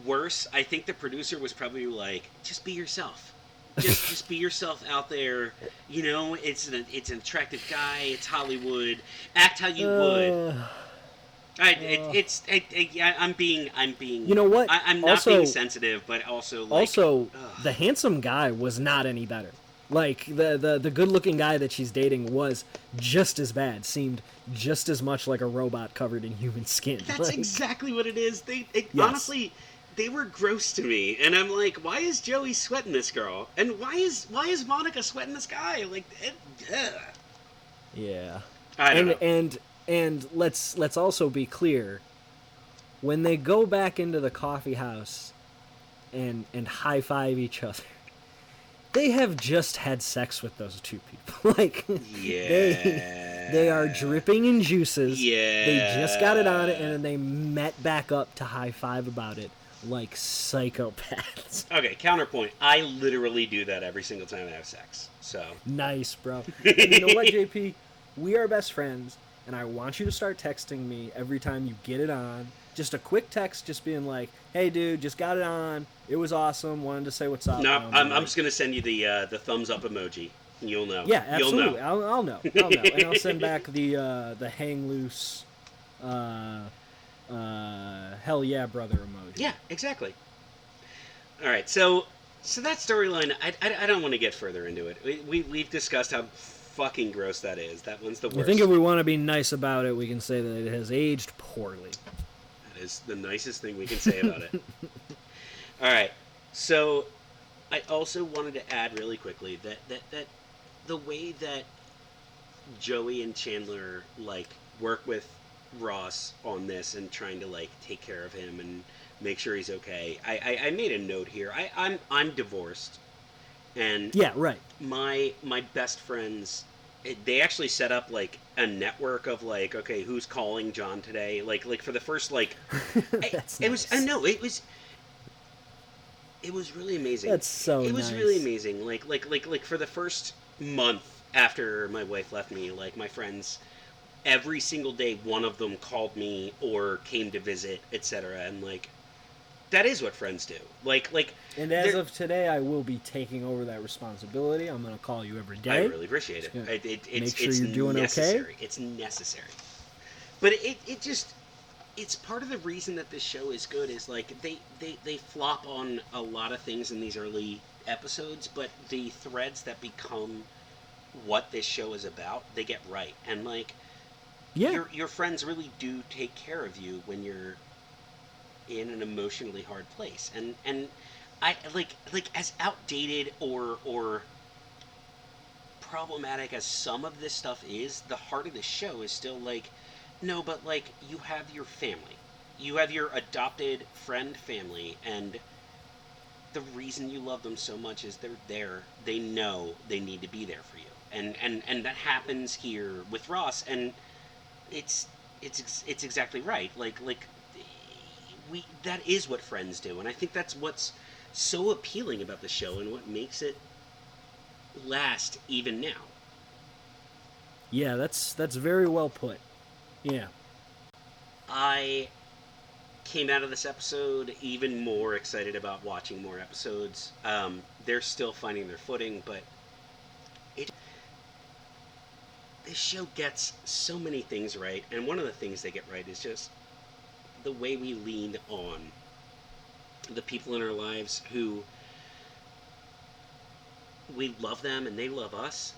think the producer was probably like, just be yourself. Just be yourself out there, you know. It's an attractive guy. It's Hollywood. Act how you would. I'm being. You know what? I'm not also being sensitive, but also like, the handsome guy was not any better. Like the good looking guy that she's dating was just as bad. Seemed just as much like a robot covered in human skin. That's like, exactly what it is. Honestly, they were gross to me, and I'm like, why is Joey sweating this girl, and why is Monica sweating this guy? Like, yeah, I don't know. And let's also be clear, when they go back into the coffee house, and high five each other, they have just had sex with those two people. Like, yeah, they are dripping in juices. Yeah, they just got it on it, and then they met back up to high five about it. Like psychopaths. Okay, counterpoint. I literally do that every single time I have sex. So nice, bro. And you know what, JP? We are best friends, and I want you to start texting me every time you get it on. Just a quick text, just being like, "Hey, dude, just got it on. It was awesome. Wanted to say what's up." No, I'm just gonna send you the thumbs up emoji. You'll know. Yeah, absolutely. You'll know. I'll know, and I'll send back the hang loose. Hell yeah, brother emoji. Yeah, exactly. All right, so that storyline, I don't want to get further into it. We've discussed how fucking gross that is. That one's the worst. I think if we want to be nice about it, we can say that it has aged poorly. That is the nicest thing we can say about it. All right. So I also wanted to add really quickly that the way that Joey and Chandler, like, work with Ross on this and trying to, like, take care of him and make sure he's okay. I made a note here. I'm divorced. And yeah, right. My best friends, they actually set up like a network of like, okay, who's calling John today? Like for the first like, That's nice. It was really amazing. That's so nice. It was really amazing. Like for the first month after my wife left me, like my friends, every single day, one of them called me or came to visit, etc. And like, that is what friends do. Like. And as of today, I will be taking over that responsibility. I'm going to call you every day. I really appreciate it. Make sure you're doing okay. It's necessary. But it just, it's part of the reason that this show is good is like they flop on a lot of things in these early episodes, but the threads that become what this show is about, they get right. And like, yeah, your friends really do take care of you when you're in an emotionally hard place, and I like as outdated or problematic as some of this stuff is, the heart of the show is still like, no, but like you have your family, you have your adopted friend family, and the reason you love them so much is they're there, they know they need to be there for you, and that happens here with Ross, and it's exactly right, like. That is what friends do, and I think that's what's so appealing about the show and what makes it last even now. Yeah, that's very well put. Yeah. I came out of this episode even more excited about watching more episodes. They're still finding their footing, but this show gets so many things right, and one of the things they get right is just the way we lean on the people in our lives who we love them and they love us,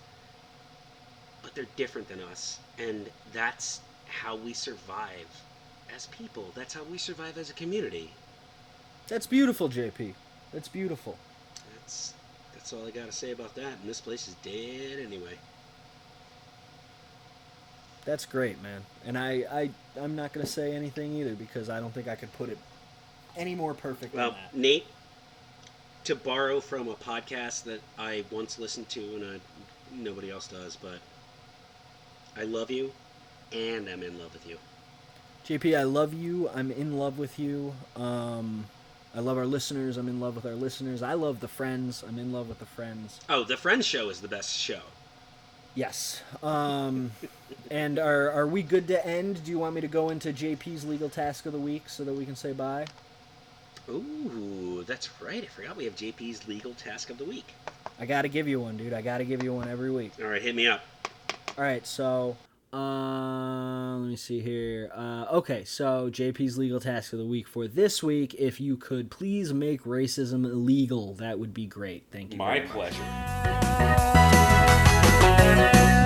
but they're different than us, and that's how we survive as people. That's how we survive as a community. That's beautiful, JP. That's beautiful. That's all I gotta say about that, and this place is dead anyway. That's great, man. And I'm not going to say anything either because I don't think I could put it any more perfect than that. Well, Nate, to borrow from a podcast that I once listened to and nobody else does, but I love you and I'm in love with you. JP, I love you. I'm in love with you. I love our listeners. I'm in love with our listeners. I love the friends. I'm in love with the friends. Oh, the Friends show is the best show. Yes. And are we good to end? Do you want me to go into JP's legal task of the week so that we can say bye? Ooh, that's right. I forgot we have JP's legal task of the week. I got to give you one, dude. I got to give you one every week. All right, hit me up. All right, so let me see here. Okay, so JP's legal task of the week for this week, if you could please make racism illegal, that would be great. Thank you. My pleasure. Much.